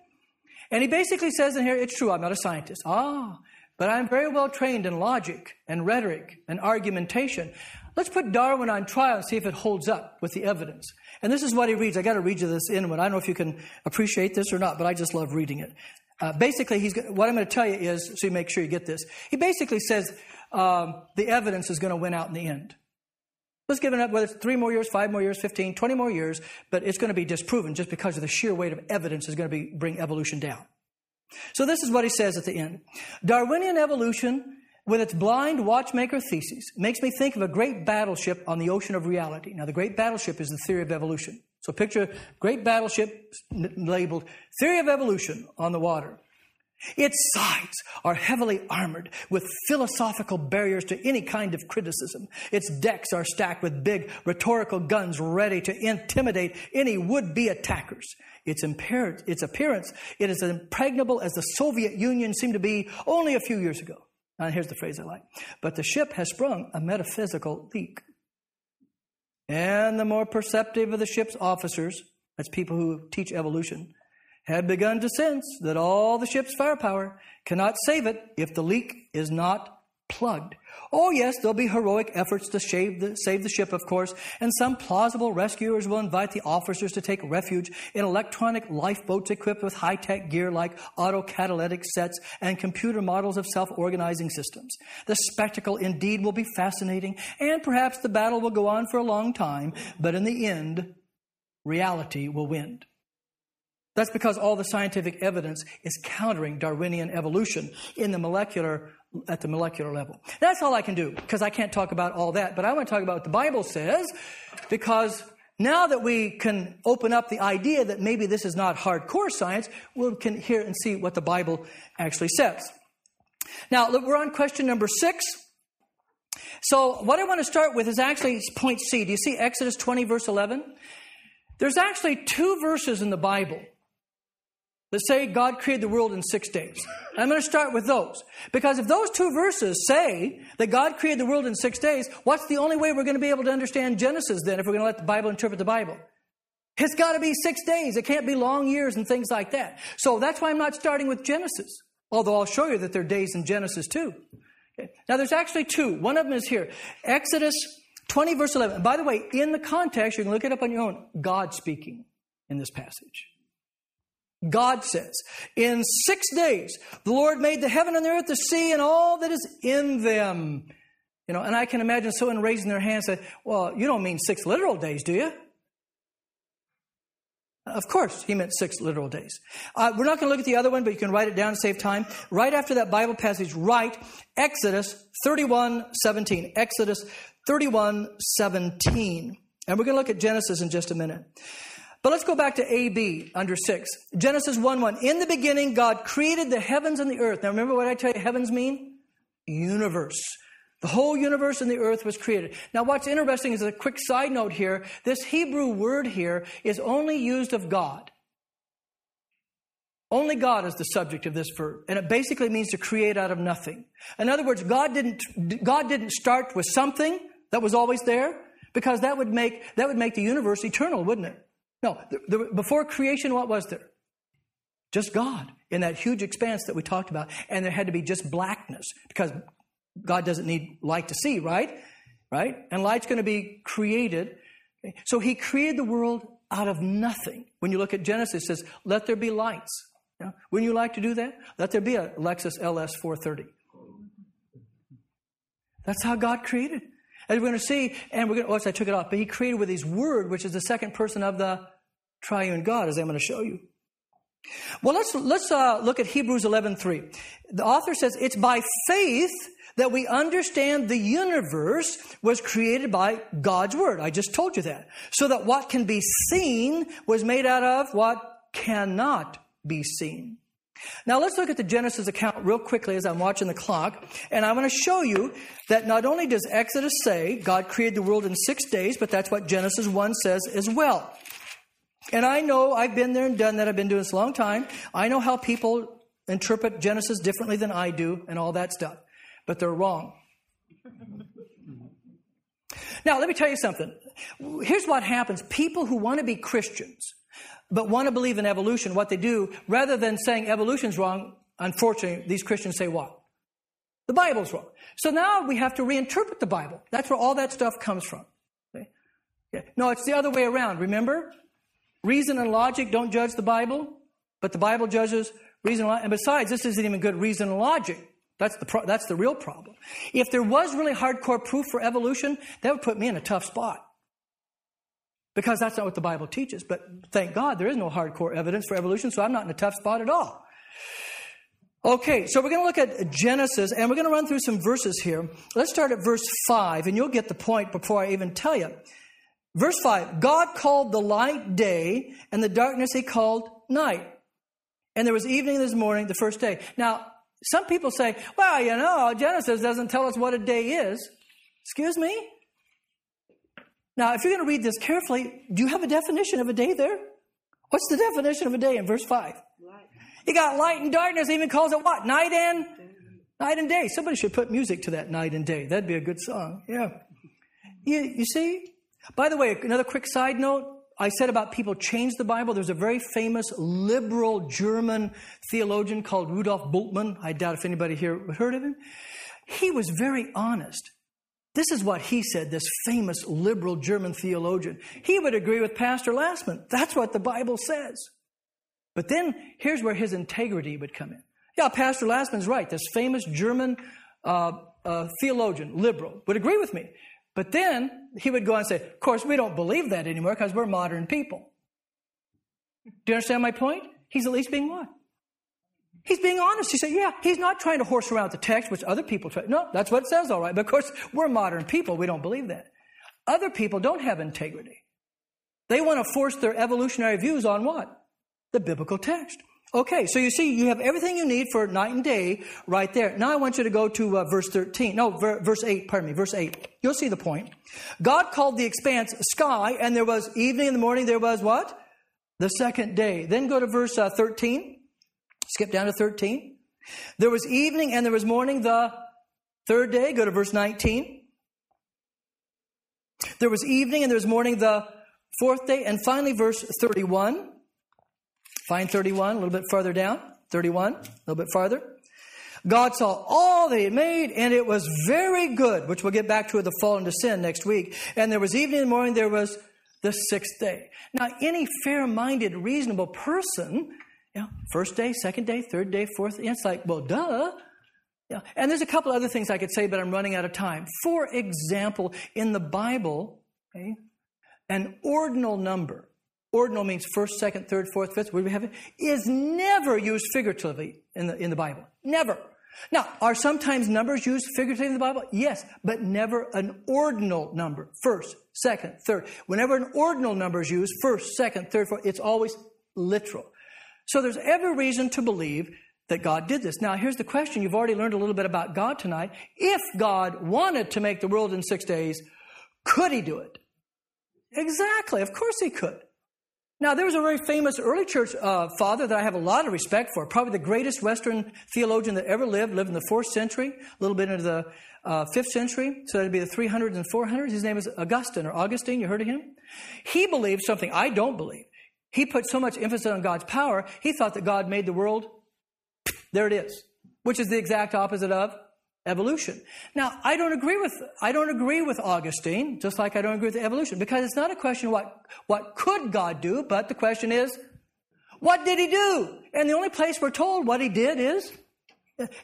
And he basically says in here, it's true, I'm not a scientist. But I'm very well trained in logic and rhetoric and argumentation. Let's put Darwin on trial and see if it holds up with the evidence. And this is what he reads. I got to read you this inward. I don't know if you can appreciate this or not, but I just love reading it. Basically, what I'm going to tell you is, so you make sure you get this. He basically says the evidence is going to win out in the end. Let's give it up, whether it's 3 more years, 5 more years, 15, 20 more years, but it's going to be disproven just because of the sheer weight of evidence is going to bring evolution down. So this is what he says at the end. Darwinian evolution, with its blind watchmaker thesis, makes me think of a great battleship on the ocean of reality. Now, the great battleship is the theory of evolution. So picture a great battleship labeled Theory of Evolution on the water. Its sides are heavily armored with philosophical barriers to any kind of criticism. Its decks are stacked with big rhetorical guns ready to intimidate any would-be attackers. Its appearance, it is as impregnable as the Soviet Union seemed to be only a few years ago. And here's the phrase I like. But the ship has sprung a metaphysical leak. And the more perceptive of the ship's officers, that's people who teach evolution, had begun to sense that all the ship's firepower cannot save it if the leak is not plugged. Oh, yes, there'll be heroic efforts to save the ship, of course, and some plausible rescuers will invite the officers to take refuge in electronic lifeboats equipped with high-tech gear like autocatalytic sets and computer models of self-organizing systems. The spectacle indeed will be fascinating, and perhaps the battle will go on for a long time, but in the end, reality will win. That's because all the scientific evidence is countering Darwinian evolution at the molecular level. That's all I can do, because I can't talk about all that, but I want to talk about what the Bible says, because now that we can open up the idea that maybe this is not hardcore science, we can hear and see what the Bible actually says. Now, look, we're on question number 6. So what I want to start with is actually point C. Do you see Exodus 20, verse 11? There's actually two verses in the Bible that say God created the world in 6 days. And I'm going to start with those. Because if those two verses say that God created the world in 6 days, what's the only way we're going to be able to understand Genesis then if we're going to let the Bible interpret the Bible? It's got to be 6 days. It can't be long years and things like that. So that's why I'm not starting with Genesis. Although I'll show you that there are days in Genesis too. Okay. Now there's actually two. One of them is here. Exodus 20 verse 11. And by the way, in the context, you can look it up on your own. God speaking in this passage. God says, in 6 days, the Lord made the heaven and the earth, the sea, and all that is in them. You know, and I can imagine someone raising their hand and saying, well, you don't mean 6 literal days, do you? Of course, he meant 6 literal days. We're not going to look at the other one, but you can write it down to save time. Right after that Bible passage, write Exodus 31:17. Exodus 31:17. And we're going to look at Genesis in just a minute. But let's go back to AB under 6. Genesis 1:1. In the beginning, God created the heavens and the earth. Now, remember what I tell you heavens mean? Universe. The whole universe and the earth was created. Now, what's interesting is a quick side note here. This Hebrew word here is only used of God. Only God is the subject of this verb. And it basically means to create out of nothing. In other words, God didn't start with something that was always there, because that would make the universe eternal, wouldn't it? No, before creation, what was there? Just God in that huge expanse that we talked about. And there had to be just blackness, because God doesn't need light to see, right? Right? And light's going to be created. So he created the world out of nothing. When you look at Genesis, it says, let there be lights. Now, wouldn't you like to do that? Let there be a Lexus LS 430. That's how God created. And we're going to see, I took it off, but he created with his word, which is the second person of the triune God, as I'm going to show you. Well, let's look at Hebrews 11:3. The author says, it's by faith that we understand the universe was created by God's word. I just told you that. So that what can be seen was made out of what cannot be seen. Now let's look at the Genesis account real quickly as I'm watching the clock. And I want to show you that not only does Exodus say God created the world in 6 days, but that's what Genesis 1 says as well. And I know I've been there and done that. I've been doing this a long time. I know how people interpret Genesis differently than I do and all that stuff. But they're wrong. Now, let me tell you something. Here's what happens. People who want to be Christians, but want to believe in evolution, what they do, rather than saying evolution's wrong, unfortunately, these Christians say what? The Bible's wrong. So now we have to reinterpret the Bible. That's where all that stuff comes from. Okay? Yeah. No, it's the other way around, remember? Reason and logic don't judge the Bible, but the Bible judges reason and logic. And besides, this isn't even good reason and logic. That's the real problem. If there was really hardcore proof for evolution, that would put me in a tough spot. Because that's not what the Bible teaches. But thank God there is no hardcore evidence for evolution, so I'm not in a tough spot at all. Okay, so we're going to look at Genesis, and we're going to run through some verses here. Let's start at verse 5, and you'll get the point before I even tell you. Verse 5, God called the light day, and the darkness he called night. And there was evening and this morning, the first day. Now, some people say, well, you know, Genesis doesn't tell us what a day is. Excuse me? Now, if you're going to read this carefully, do you have a definition of a day there? What's the definition of a day in verse 5? Light. You got light and darkness, even calls it what? Night and day. Somebody should put music to that, night and day. That'd be a good song. Yeah. You see? By the way, another quick side note. I said about people change the Bible. There's a very famous liberal German theologian called Rudolf Bultmann. I doubt if anybody here heard of him. He was very honest. This is what he said, this famous liberal German theologian. He would agree with Pastor Lassman. That's what the Bible says. But then here's where his integrity would come in. Yeah, Pastor Lassman's right. This famous German theologian, liberal, would agree with me. But then he would go on and say, of course, we don't believe that anymore because we're modern people. Do you understand my point? He's at least being what? He's being honest. He said, yeah, he's not trying to horse around the text, which other people try. No, that's what it says, all right. But of course, we're modern people. We don't believe that. Other people don't have integrity. They want to force their evolutionary views on what? The biblical text. Okay, so you see, you have everything you need for night and day right there. Now I want you to go to verse 8. You'll see the point. God called the expanse sky, and there was evening and the morning. There was what? The second day. Then go to verse 13. Skip down to 13. There was evening and there was morning the third day. Go to verse 19. There was evening and there was morning the fourth day. And finally, verse 31. Find 31, a little bit further down. 31, a little bit farther. God saw all that he had made, and it was very good, which we'll get back to with the fall into sin next week. And there was evening and morning, there was the sixth day. Now, any fair-minded, reasonable person, you know, first day, second day, third day, fourth day, it's like, well, duh. You know, and there's a couple other things I could say, but I'm running out of time. For example, in the Bible, okay, an ordinal number, ordinal means first, second, third, fourth, fifth, what do we have? Is never used figuratively in the Bible. Never. Now, are sometimes numbers used figuratively in the Bible? Yes, but never an ordinal number. First, second, third. Whenever an ordinal number is used, first, second, third, fourth, it's always literal. So there's every reason to believe that God did this. Now, here's the question. You've already learned a little bit about God tonight. If God wanted to make the world in 6 days, could he do it? Exactly. Of course he could. Now, there was a very famous early church father that I have a lot of respect for, probably the greatest Western theologian that ever lived in the 4th century, a little bit into the 5th century, so that would be the 300s and 400s. His name is Augustine, you heard of him? He believed something I don't believe. He put so much emphasis on God's power, he thought that God made the world, there it is, which is the exact opposite of evolution. Now, I don't agree with Augustine, just like I don't agree with evolution, because it's not a question of what could God do, but the question is, what did he do? And the only place we're told what he did is,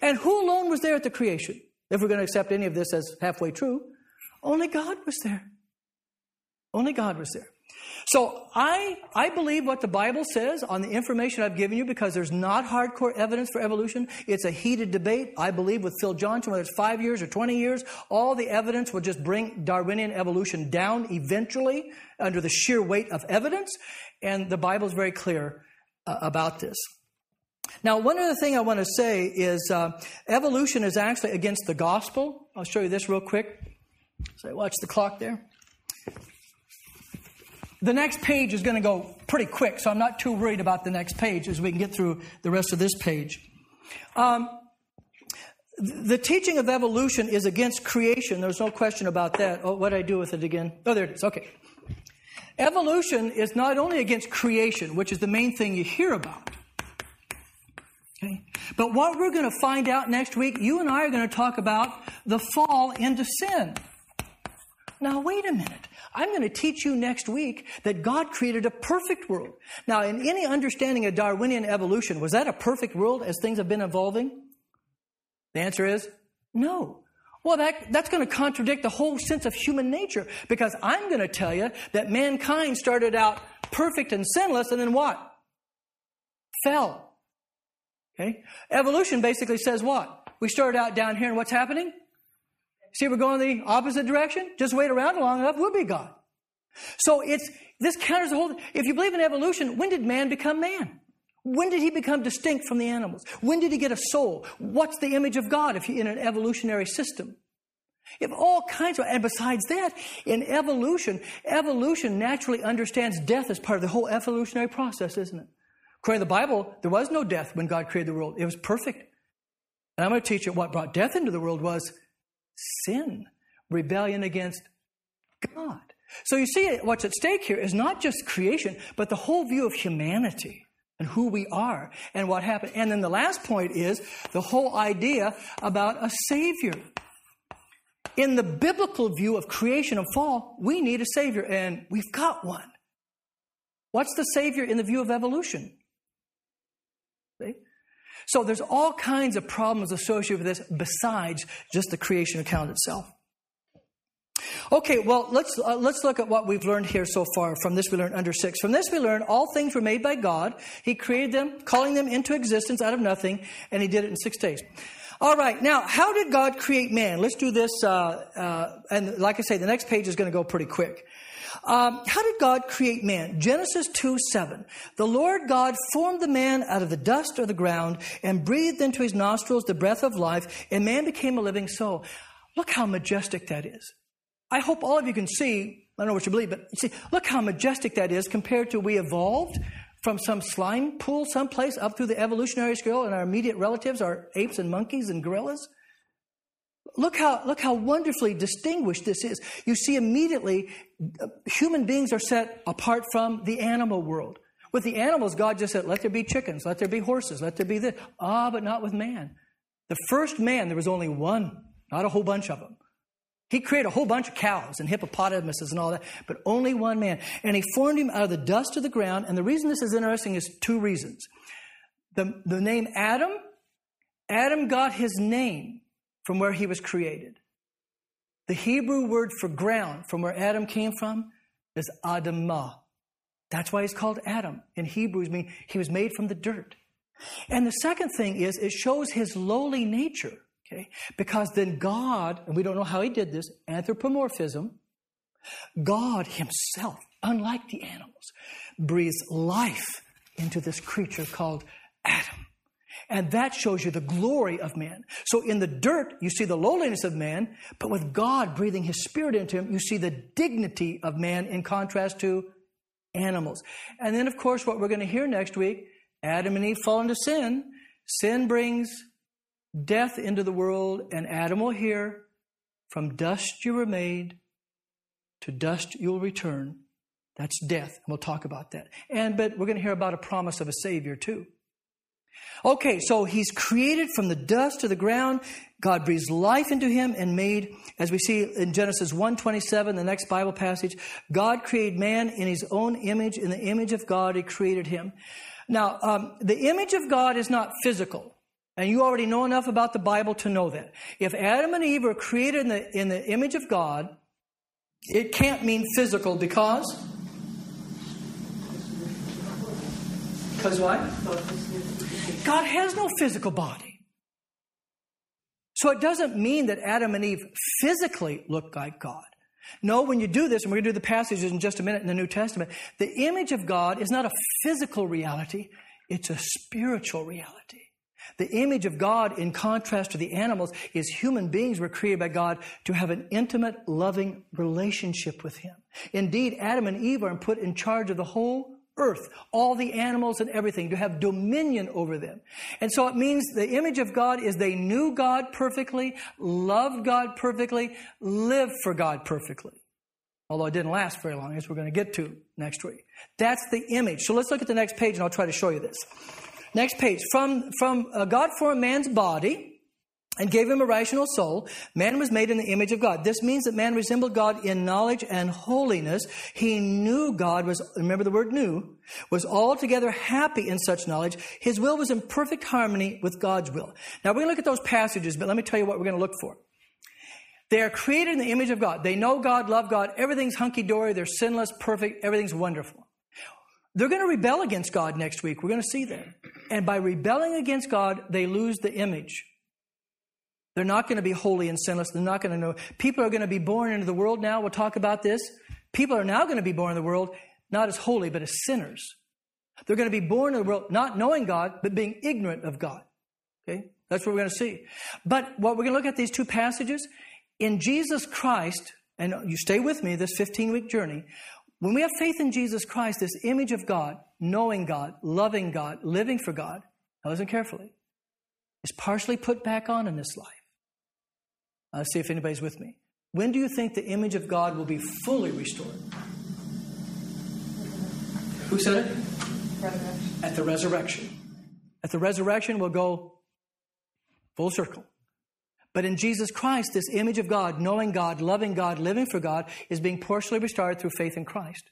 and who alone was there at the creation? If we're going to accept any of this as halfway true, only God was there. Only God was there. So I believe what the Bible says on the information I've given you, because there's not hardcore evidence for evolution. It's a heated debate. I believe with Phil Johnson, whether it's 5 years or 20 years, all the evidence will just bring Darwinian evolution down eventually under the sheer weight of evidence. And the Bible is very clear about this. Now, one other thing I want to say is evolution is actually against the gospel. I'll show you this real quick. So watch the clock there. The next page is going to go pretty quick, so I'm not too worried about the next page as we can get through the rest of this page. The teaching of evolution is against creation. There's no question about that. Oh, what did I do with it again? Oh, there it is. Okay. Evolution is not only against creation, which is the main thing you hear about. Okay. But what we're going to find out next week, you and I are going to talk about the fall into sin. Now, wait a minute. I'm going to teach you next week that God created a perfect world. Now, in any understanding of Darwinian evolution, was that a perfect world as things have been evolving? The answer is no. Well, that's going to contradict the whole sense of human nature, because I'm going to tell you that mankind started out perfect and sinless, and then what? Fell. Okay? Evolution basically says what? We started out down here, and what's happening? See, we're going the opposite direction. Just wait around long enough, we'll be God. So this counters the whole thing. If you believe in evolution, when did man become man? When did he become distinct from the animals? When did he get a soul? What's the image of God if you're in an evolutionary system? You have all kinds of, and besides that, in evolution naturally understands death as part of the whole evolutionary process, isn't it? According to the Bible, there was no death when God created the world. It was perfect. And I'm going to teach you what brought death into the world was sin, rebellion against God. So you see, what's at stake here is not just creation, but the whole view of humanity and who we are and what happened. And then the last point is the whole idea about a Savior. In the biblical view of creation and fall, we need a Savior, and we've got one. What's the Savior in the view of evolution? See? So there's all kinds of problems associated with this besides just the creation account itself. Okay, well, let's look at what we've learned here so far. From this we learned under 6. From this we learned all things were made by God. He created them, calling them into existence out of nothing, and he did it in 6 days. All right, now, how did God create man? Let's do this, and like I say, the next page is going to go pretty quick. How did God create man? Genesis 2:7. The Lord God formed the man out of the dust of the ground and breathed into his nostrils the breath of life, and man became a living soul. Look how majestic that is. I hope all of you can see, I don't know what you believe, but see, look how majestic that is compared to we evolved from some slime pool someplace up through the evolutionary scale, and our immediate relatives are apes and monkeys and gorillas. Look how wonderfully distinguished this is. You see immediately human beings are set apart from the animal world. With the animals, God just said, let there be chickens, let there be horses, let there be this. Ah, but not with man. The first man, there was only one, not a whole bunch of them. He created a whole bunch of cows and hippopotamuses and all that, but only one man. And he formed him out of the dust of the ground. And the reason this is interesting is two reasons. The name Adam got his name from where he was created. The Hebrew word for ground, from where Adam came from, is Adamah. That's why he's called Adam. In Hebrew, it means he was made from the dirt. And the second thing is, it shows his lowly nature, okay? Because then God, and we don't know how he did this, anthropomorphism, God himself, unlike the animals, breathes life into this creature called Adam. And that shows you the glory of man. So in the dirt, you see the lowliness of man, but with God breathing his spirit into him, you see the dignity of man in contrast to animals. And then, of course, what we're going to hear next week, Adam and Eve fall into sin. Sin brings death into the world, and Adam will hear, from dust you were made, to dust you'll return. That's death, and we'll talk about that. But we're going to hear about a promise of a Savior, too. Okay, so he's created from the dust to the ground. God breathes life into him and made, as we see in Genesis 1:27, the next Bible passage, God created man in his own image. In the image of God, he created him. Now, the image of God is not physical. And you already know enough about the Bible to know that. If Adam and Eve were created in the image of God, it can't mean physical because what? God has no physical body. So it doesn't mean that Adam and Eve physically look like God. No, when you do this, and we're going to do the passages in just a minute in the New Testament, the image of God is not a physical reality, it's a spiritual reality. The image of God, in contrast to the animals, is human beings were created by God to have an intimate, loving relationship with him. Indeed, Adam and Eve are put in charge of the whole earth, all the animals and everything, to have dominion over them. And so it means the image of God is they knew God perfectly, loved God perfectly, lived for God perfectly. Although it didn't last very long, as we're going to get to next week. That's the image. So let's look at the next page, and I'll try to show you this. Next page. From God formed man's body and gave him a rational soul. Man was made in the image of God. This means that man resembled God in knowledge and holiness. He knew God was, remember the word knew, was altogether happy in such knowledge. His will was in perfect harmony with God's will. Now we're going to look at those passages, but let me tell you what we're going to look for. They are created in the image of God. They know God, love God. Everything's hunky-dory. They're sinless, perfect. Everything's wonderful. They're going to rebel against God next week. We're going to see that. And by rebelling against God, they lose the image. They're not going to be holy and sinless. They're not going to know. People are going to be born into the world now. We'll talk about this. People are now going to be born in the world, not as holy, but as sinners. They're going to be born in the world, not knowing God, but being ignorant of God. Okay? That's what we're going to see. But what we're going to look at these two passages, in Jesus Christ, and you stay with me this 15-week journey, when we have faith in Jesus Christ, this image of God, knowing God, loving God, living for God, now listen carefully, is partially put back on in this life. Let's see if anybody's with me. When do you think the image of God will be fully restored? Who said it? At the resurrection. At the resurrection, we'll go full circle. But in Jesus Christ, this image of God, knowing God, loving God, living for God, is being partially restored through faith in Christ.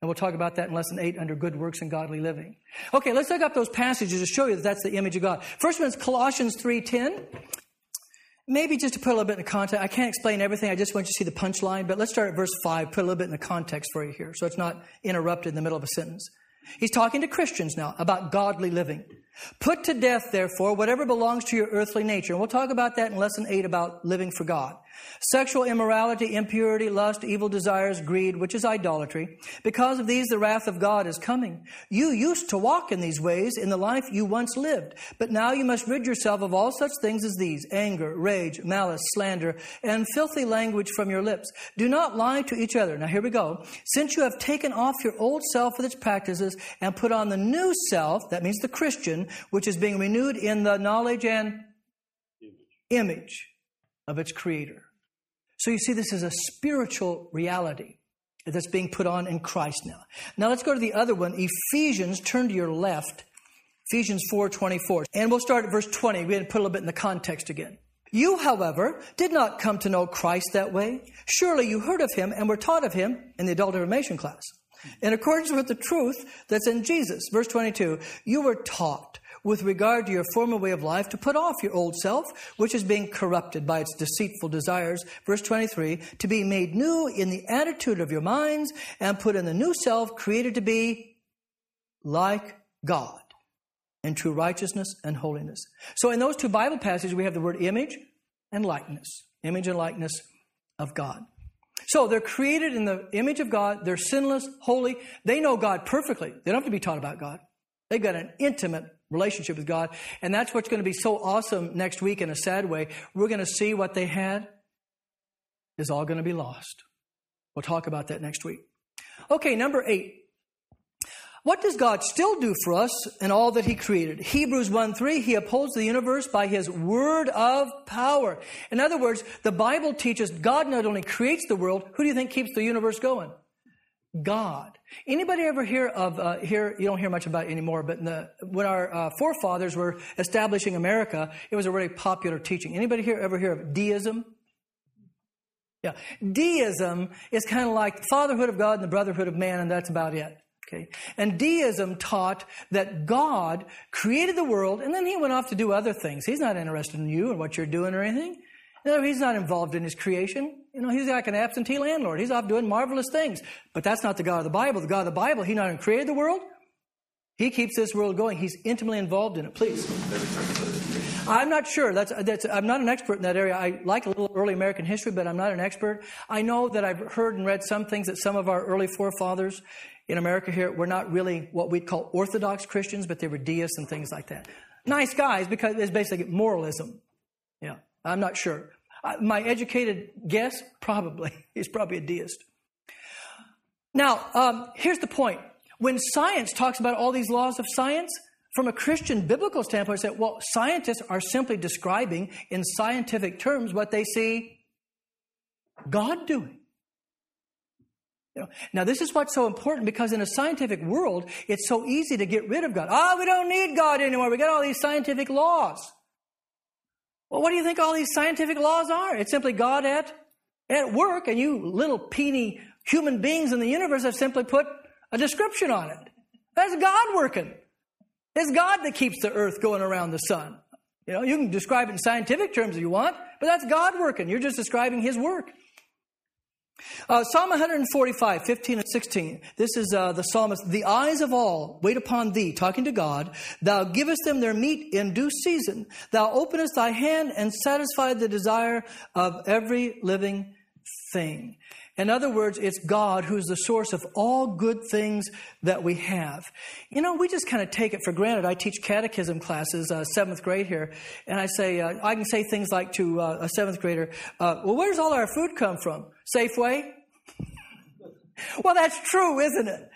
And we'll talk about that in Lesson 8 under Good Works and Godly Living. Okay, let's look up those passages to show you that that's the image of God. First one is Colossians 3:10. Maybe just to put a little bit in context, I can't explain everything. I just want you to see the punchline, but let's start at verse 5, put a little bit in the context for you here so it's not interrupted in the middle of a sentence. He's talking to Christians now about godly living. Put to death, therefore, whatever belongs to your earthly nature. And we'll talk about that in Lesson 8 about living for God. Sexual immorality, impurity, lust, evil desires, greed, which is idolatry. Because of these, the wrath of God is coming. You used to walk in these ways in the life you once lived, but now you must rid yourself of all such things as these: anger, rage, malice, slander, and filthy language from your lips. Do not lie to each other. Now here we go. Since you have taken off your old self with its practices and put on the new self, that means the Christian, which is being renewed in the knowledge and image of its creator. So you see, this is a spiritual reality that's being put on in Christ now. Now let's go to the other one, Ephesians. Turn to your left, Ephesians 4:24. And we'll start at verse 20. We're going to put a little bit in the context again. You, however, did not come to know Christ that way. Surely you heard of him and were taught of him in the adult information class, in accordance with the truth that's in Jesus. Verse 22, you were taught, with regard to your former way of life, to put off your old self, which is being corrupted by its deceitful desires. Verse 23, to be made new in the attitude of your minds and put in the new self, created to be like God in true righteousness and holiness. So in those two Bible passages, we have the word image and likeness of God. So they're created in the image of God. They're sinless, holy. They know God perfectly. They don't have to be taught about God. They've got an intimate relationship with God. And that's what's going to be so awesome next week in a sad way. We're going to see what they had is all going to be lost. We'll talk about that next week. Okay, number 8. What does God still do for us in all that he created? Hebrews 1:3, he upholds the universe by his word of power. In other words, the Bible teaches God not only creates the world, who do you think keeps the universe going? God. Anybody ever hear of, you don't hear much about it anymore, but when our forefathers were establishing America, it was a really popular teaching. Anybody here ever hear of deism? Yeah. Deism is kind of like the fatherhood of God and the brotherhood of man, and that's about it. Okay. And deism taught that God created the world, and then he went off to do other things. He's not interested in you and what you're doing or anything. No, he's not involved in his creation. You know, he's like an absentee landlord. He's off doing marvelous things. But that's not the God of the Bible. The God of the Bible, he not only created the world, he keeps this world going. He's intimately involved in it. Please. I'm not sure. I'm not an expert in that area. I like a little early American history, but I'm not an expert. I know that I've heard and read some things that some of our early forefathers in America here were not really what we'd call Orthodox Christians, but they were deists and things like that. Nice guys, because it's basically moralism. Yeah. I'm not sure. My educated guess, probably. He's probably a deist. Now, here's the point. When science talks about all these laws of science, from a Christian biblical standpoint, I say, well, scientists are simply describing in scientific terms what they see God doing. You know? Now, this is what's so important, because in a scientific world, it's so easy to get rid of God. We don't need God anymore. We got all these scientific laws. Well, what do you think all these scientific laws are? It's simply God at work, and you little peeny human beings in the universe have simply put a description on it. That's God working. It's God that keeps the earth going around the sun. You know, you can describe it in scientific terms if you want, but that's God working. You're just describing his work. Psalm 145, 15 and 16. This is the psalmist. The eyes of all wait upon thee, talking to God. Thou givest them their meat in due season. Thou openest thy hand and satisfy the desire of every living thing. In other words, it's God who's the source of all good things that we have. You know, we just kind of take it for granted. I teach catechism classes, 7th grade here, and I say, I can say things like to a 7th grader, well, where does all our food come from? Safeway? Well, that's true, isn't it?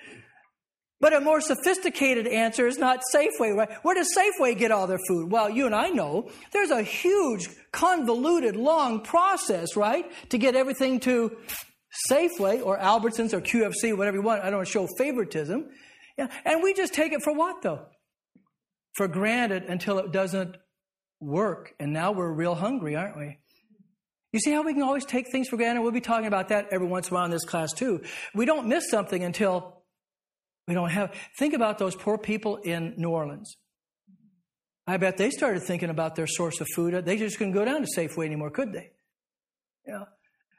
But a more sophisticated answer is not Safeway, right? Where does Safeway get all their food? Well, you and I know there's a huge, convoluted, long process, right, to get everything to Safeway or Albertsons or QFC, whatever you want. I don't show favoritism. Yeah. And we just take it for what, though? For granted, until it doesn't work. And now we're real hungry, aren't we? You see how we can always take things for granted? We'll be talking about that every once in a while in this class, too. We don't miss something until we don't have. Think about those poor people in New Orleans. I bet they started thinking about their source of food. They just couldn't go down to Safeway anymore, could they? Yeah.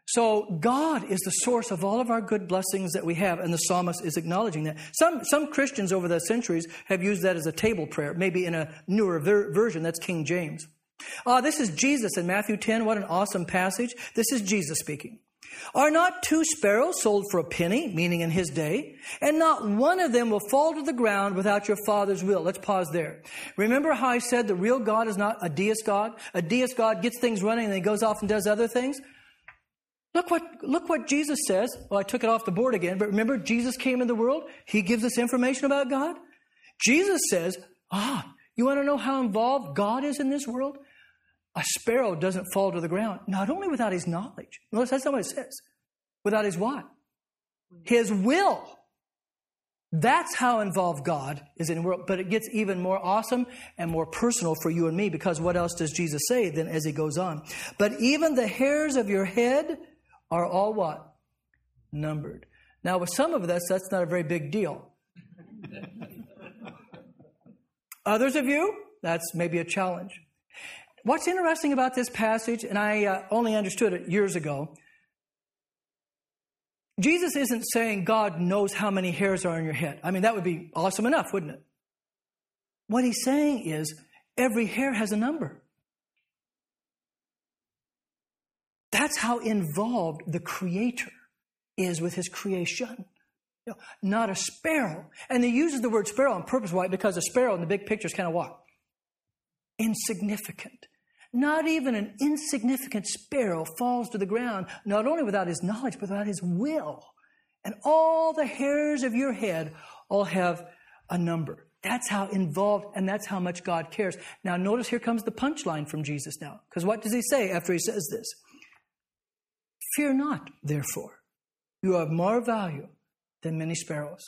So God is the source of all of our good blessings that we have, and the psalmist is acknowledging that. Some Christians over the centuries have used that as a table prayer, maybe in a newer version. That's King James. This is Jesus in Matthew 10. What an awesome passage. This is Jesus speaking. Are not two sparrows sold for a penny, meaning in his day, and not one of them will fall to the ground without your Father's will. Let's pause there. Remember how I said the real God is not a deist God? A deist God gets things running and then goes off and does other things. Look what Jesus says. Well, I took it off the board again, but remember Jesus came in the world. He gives us information about God. Jesus says, you want to know how involved God is in this world? A sparrow doesn't fall to the ground, not only without his knowledge. Notice that's not what it says. Without his what? His will. That's how involved God is in the world. But it gets even more awesome and more personal for you and me, because what else does Jesus say then as he goes on? But even the hairs of your head are all what? Numbered. Now, with some of us, that's not a very big deal. Others of you, that's maybe a challenge. What's interesting about this passage, and I only understood it years ago, Jesus isn't saying God knows how many hairs are in your head. I mean, that would be awesome enough, wouldn't it? What he's saying is every hair has a number. That's how involved the Creator is with his creation. You know, not a sparrow. And he uses the word sparrow on purpose. Why? Because a sparrow in the big picture is kind of what? Insignificant. Not even an insignificant sparrow falls to the ground, not only without his knowledge, but without his will. And all the hairs of your head all have a number. That's how involved, and that's how much God cares. Now notice here comes the punchline from Jesus now, because what does he say after he says this? Fear not, therefore. You are of more value than many sparrows.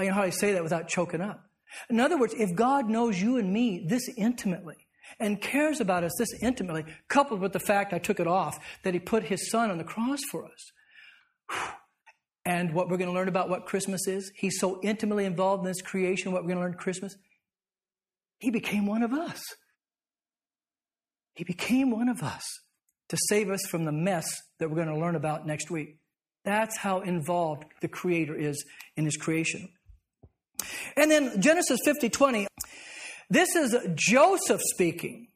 I can hardly say that without choking up. In other words, if God knows you and me this intimately and cares about us this intimately, coupled with the fact, I took it off, that he put his son on the cross for us. And what we're going to learn about what Christmas is, he's so intimately involved in this creation, what we're going to learn at Christmas, he became one of us. He became one of us to save us from the mess that we're going to learn about next week. That's how involved the Creator is in his creation. And then Genesis 50:20, this is Joseph speaking.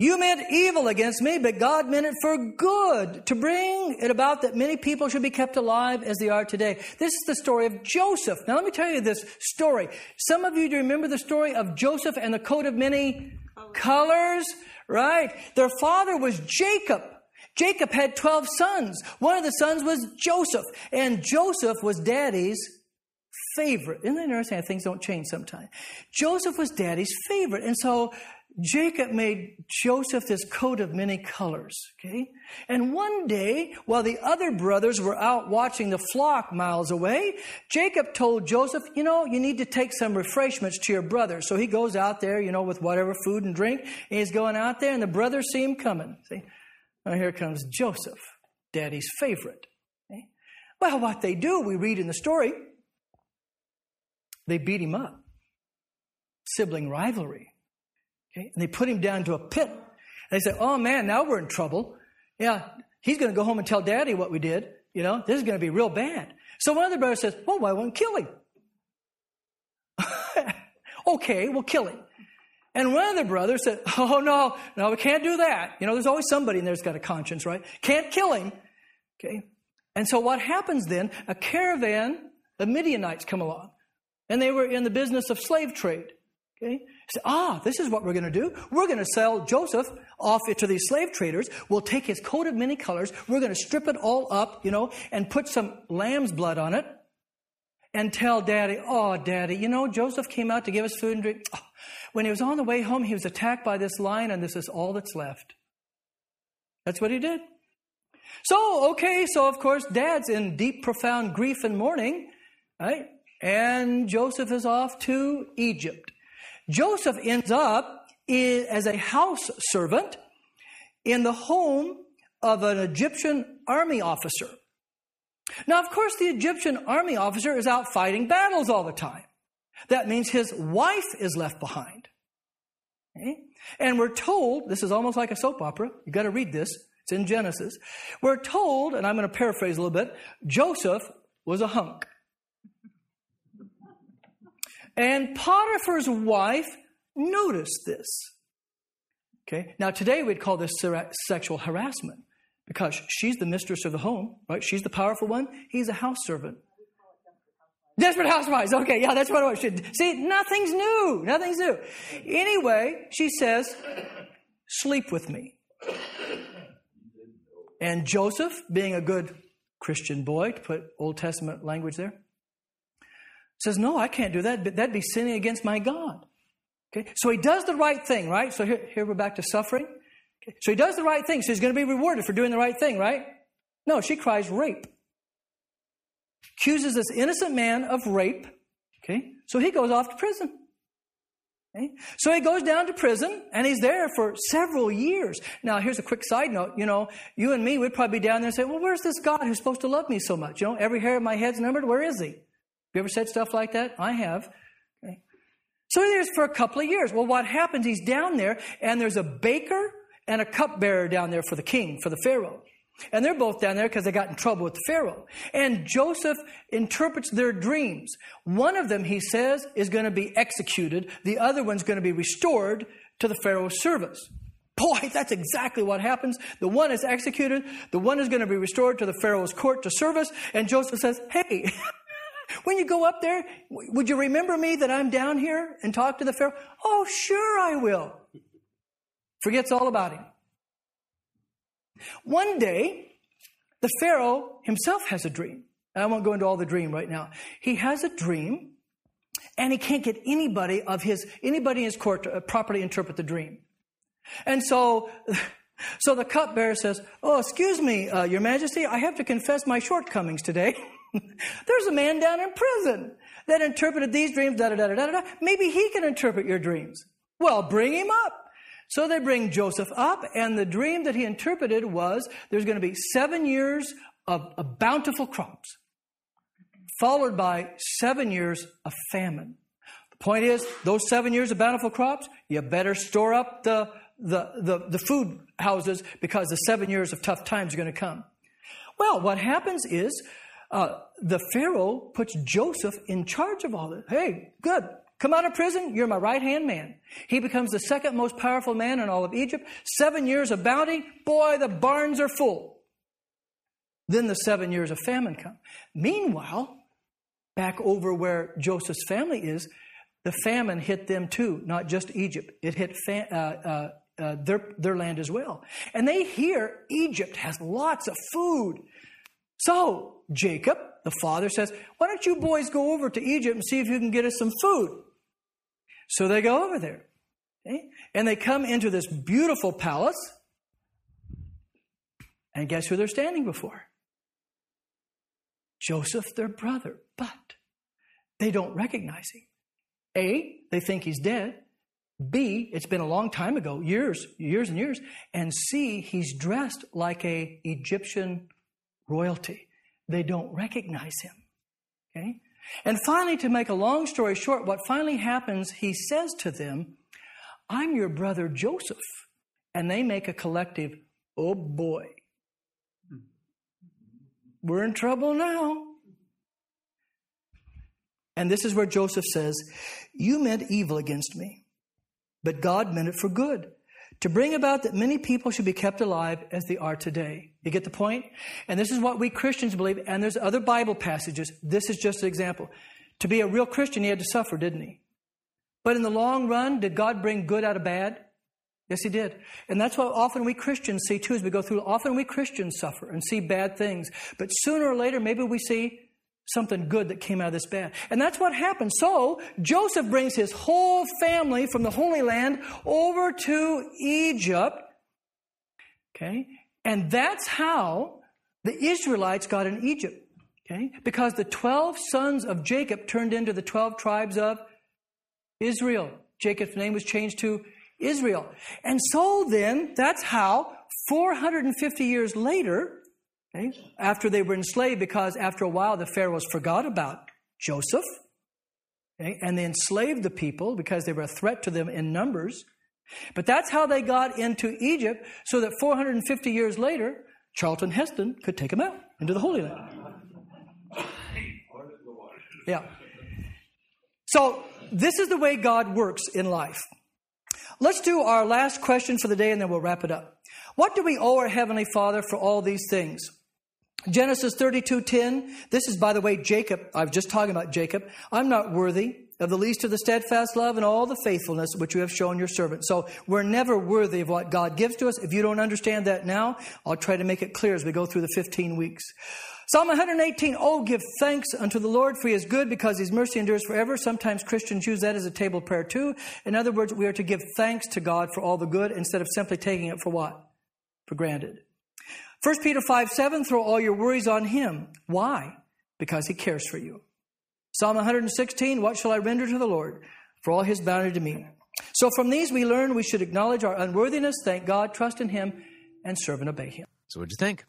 You meant evil against me, but God meant it for good, to bring it about that many people should be kept alive as they are today. This is the story of Joseph. Now, let me tell you this story. Some of you, do you remember the story of Joseph and the coat of many colors? Right? Their father was Jacob. Jacob had 12 sons. One of the sons was Joseph, and Joseph was daddy's favorite. Isn't it interesting how things don't change sometimes? Joseph was daddy's favorite, and so Jacob made Joseph this coat of many colors, okay? And one day, while the other brothers were out watching the flock miles away, Jacob told Joseph, you know, you need to take some refreshments to your brother. So he goes out there, you know, with whatever food and drink, and he's going out there, and the brothers see him coming. See? Now here comes Joseph, daddy's favorite. Okay? Well, what they do, we read in the story, they beat him up. Sibling rivalry. Okay? And they put him down to a pit. And they said, oh man, now we're in trouble. Yeah, he's going to go home and tell daddy what we did. You know, this is going to be real bad. So one of the brothers says, well, why won't kill him? Okay, we'll kill him. And one of the brothers said, oh no, we can't do that. You know, there's always somebody in there that's got a conscience, right? Can't kill him. Okay. And so what happens then, a caravan of Midianites come along. And they were in the business of slave trade. Okay? So, this is what we're going to do. We're going to sell Joseph off to these slave traders. We'll take his coat of many colors. We're going to strip it all up, you know, and put some lamb's blood on it and tell daddy, oh, daddy, you know, Joseph came out to give us food and drink. Oh. When he was on the way home, he was attacked by this lion, and this is all that's left. That's what he did. So, of course, dad's in deep, profound grief and mourning, right? And Joseph is off to Egypt. Joseph ends up as a house servant in the home of an Egyptian army officer. Now, of course, the Egyptian army officer is out fighting battles all the time. That means his wife is left behind. Okay? And we're told, this is almost like a soap opera. You've got to read this. It's in Genesis. We're told, and I'm going to paraphrase a little bit, Joseph was a hunk. And Potiphar's wife noticed this. Okay. Now, today we'd call this sexual harassment because she's the mistress of the home, right? She's the powerful one. He's a house servant. Desperate housewives. Okay, yeah, that's what I should. See, nothing's new. Nothing's new. Anyway, she says, sleep with me. And Joseph, being a good Christian boy, to put Old Testament language there, says, no, I can't do that. But that'd be sinning against my God. Okay, so he does the right thing, right? So here we're back to suffering. Okay. So he does the right thing. So he's going to be rewarded for doing the right thing, right? No, she cries rape. Accuses this innocent man of rape. Okay, so he goes off to prison. Okay? So he goes down to prison, and he's there for several years. Now, here's a quick side note. You know, you and me, we'd probably be down there and say, well, where's this God who's supposed to love me so much? You know, every hair of my head's numbered. Where is he? Have you ever said stuff like that? I have. Okay. So he's there for a couple of years. Well, what happens, he's down there, and there's a baker and a cupbearer down there for the king, for the Pharaoh. And they're both down there because they got in trouble with the Pharaoh. And Joseph interprets their dreams. One of them, he says, is going to be executed. The other one's going to be restored to the Pharaoh's service. Boy, that's exactly what happens. The one is executed. The one is going to be restored to the Pharaoh's court to service. And Joseph says, hey, when you go up there, would you remember me that I'm down here and talk to the Pharaoh? Oh, sure I will. Forgets all about him. One day, the Pharaoh himself has a dream. I won't go into all the dream right now. He has a dream, and he can't get anybody in his court to properly interpret the dream. And so the cupbearer says, oh, excuse me, Your Majesty, I have to confess my shortcomings today. There's a man down in prison that interpreted these dreams, da-da-da-da-da-da. Maybe he can interpret your dreams. Well, bring him up. So they bring Joseph up, and the dream that he interpreted was there's going to be 7 years of bountiful crops, followed by 7 years of famine. The point is, those 7 years of bountiful crops, you better store up the food houses because the 7 years of tough times are going to come. Well, what happens is the Pharaoh puts Joseph in charge of all this. Hey, good. Come out of prison, you're my right-hand man. He becomes the second most powerful man in all of Egypt. 7 years of bounty, boy, the barns are full. Then the 7 years of famine come. Meanwhile, back over where Joseph's family is, the famine hit them too, not just Egypt. It hit their land as well. And they hear Egypt has lots of food. So Jacob, the father, says, why don't you boys go over to Egypt and see if you can get us some food? So they go over there, okay? And they come into this beautiful palace, and guess who they're standing before? Joseph, their brother, but they don't recognize him. A, they think he's dead. B, it's been a long time ago, years and years. And C, he's dressed like an Egyptian royalty. They don't recognize him. Okay? And finally, to make a long story short, what finally happens, he says to them, I'm your brother Joseph. And they make a collective, oh boy, we're in trouble now. And this is where Joseph says, you meant evil against me, but God meant it for good, to bring about that many people should be kept alive as they are today. You get the point? And this is what we Christians believe, and there's other Bible passages. This is just an example. To be a real Christian, he had to suffer, didn't he? But in the long run, did God bring good out of bad? Yes, he did. And that's what often we Christians see, too, as we go through. Often we Christians suffer and see bad things. But sooner or later, maybe we see something good that came out of this bad. And that's what happened. So Joseph brings his whole family from the Holy Land over to Egypt. Okay? And that's how the Israelites got in Egypt. Okay? Because the 12 sons of Jacob turned into the 12 tribes of Israel. Jacob's name was changed to Israel. And so then, that's how 450 years later, okay, after they were enslaved, because after a while the Pharaohs forgot about Joseph, okay, and they enslaved the people because they were a threat to them in numbers. But that's how they got into Egypt, so that 450 years later, Charlton Heston could take them out into the Holy Land. Yeah. So this is the way God works in life. Let's do our last question for the day, and then we'll wrap it up. What do we owe our Heavenly Father for all these things? Genesis 32:10. This is, by the way, Jacob. I was just talking about Jacob. I'm not worthy of the least of the steadfast love and all the faithfulness which you have shown your servant. So we're never worthy of what God gives to us. If you don't understand that now, I'll try to make it clear as we go through the 15 weeks. Psalm 118, oh, give thanks unto the Lord, for he is good, because his mercy endures forever. Sometimes Christians use that as a table prayer too. In other words, we are to give thanks to God for all the good instead of simply taking it for what? For granted. 1 Peter 5:7, throw all your worries on him. Why? Because he cares for you. Psalm 116, what shall I render to the Lord for all his bounty to me? So from these we learn we should acknowledge our unworthiness, thank God, trust in him, and serve and obey him. So what'd you think?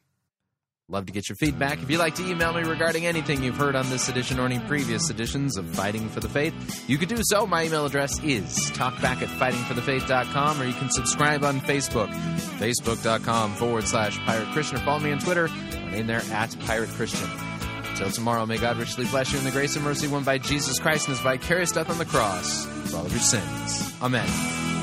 Love to get your feedback. If you'd like to email me regarding anything you've heard on this edition or any previous editions of Fighting for the Faith, you could do so. My email address is talkback@fightingforthefaith.com, or you can subscribe on Facebook, facebook.com/Pirate Christian, or follow me on Twitter. I'm in there @Pirate Christian. Till tomorrow, may God richly bless you in the grace and mercy won by Jesus Christ and his vicarious death on the cross for all of your sins. Amen.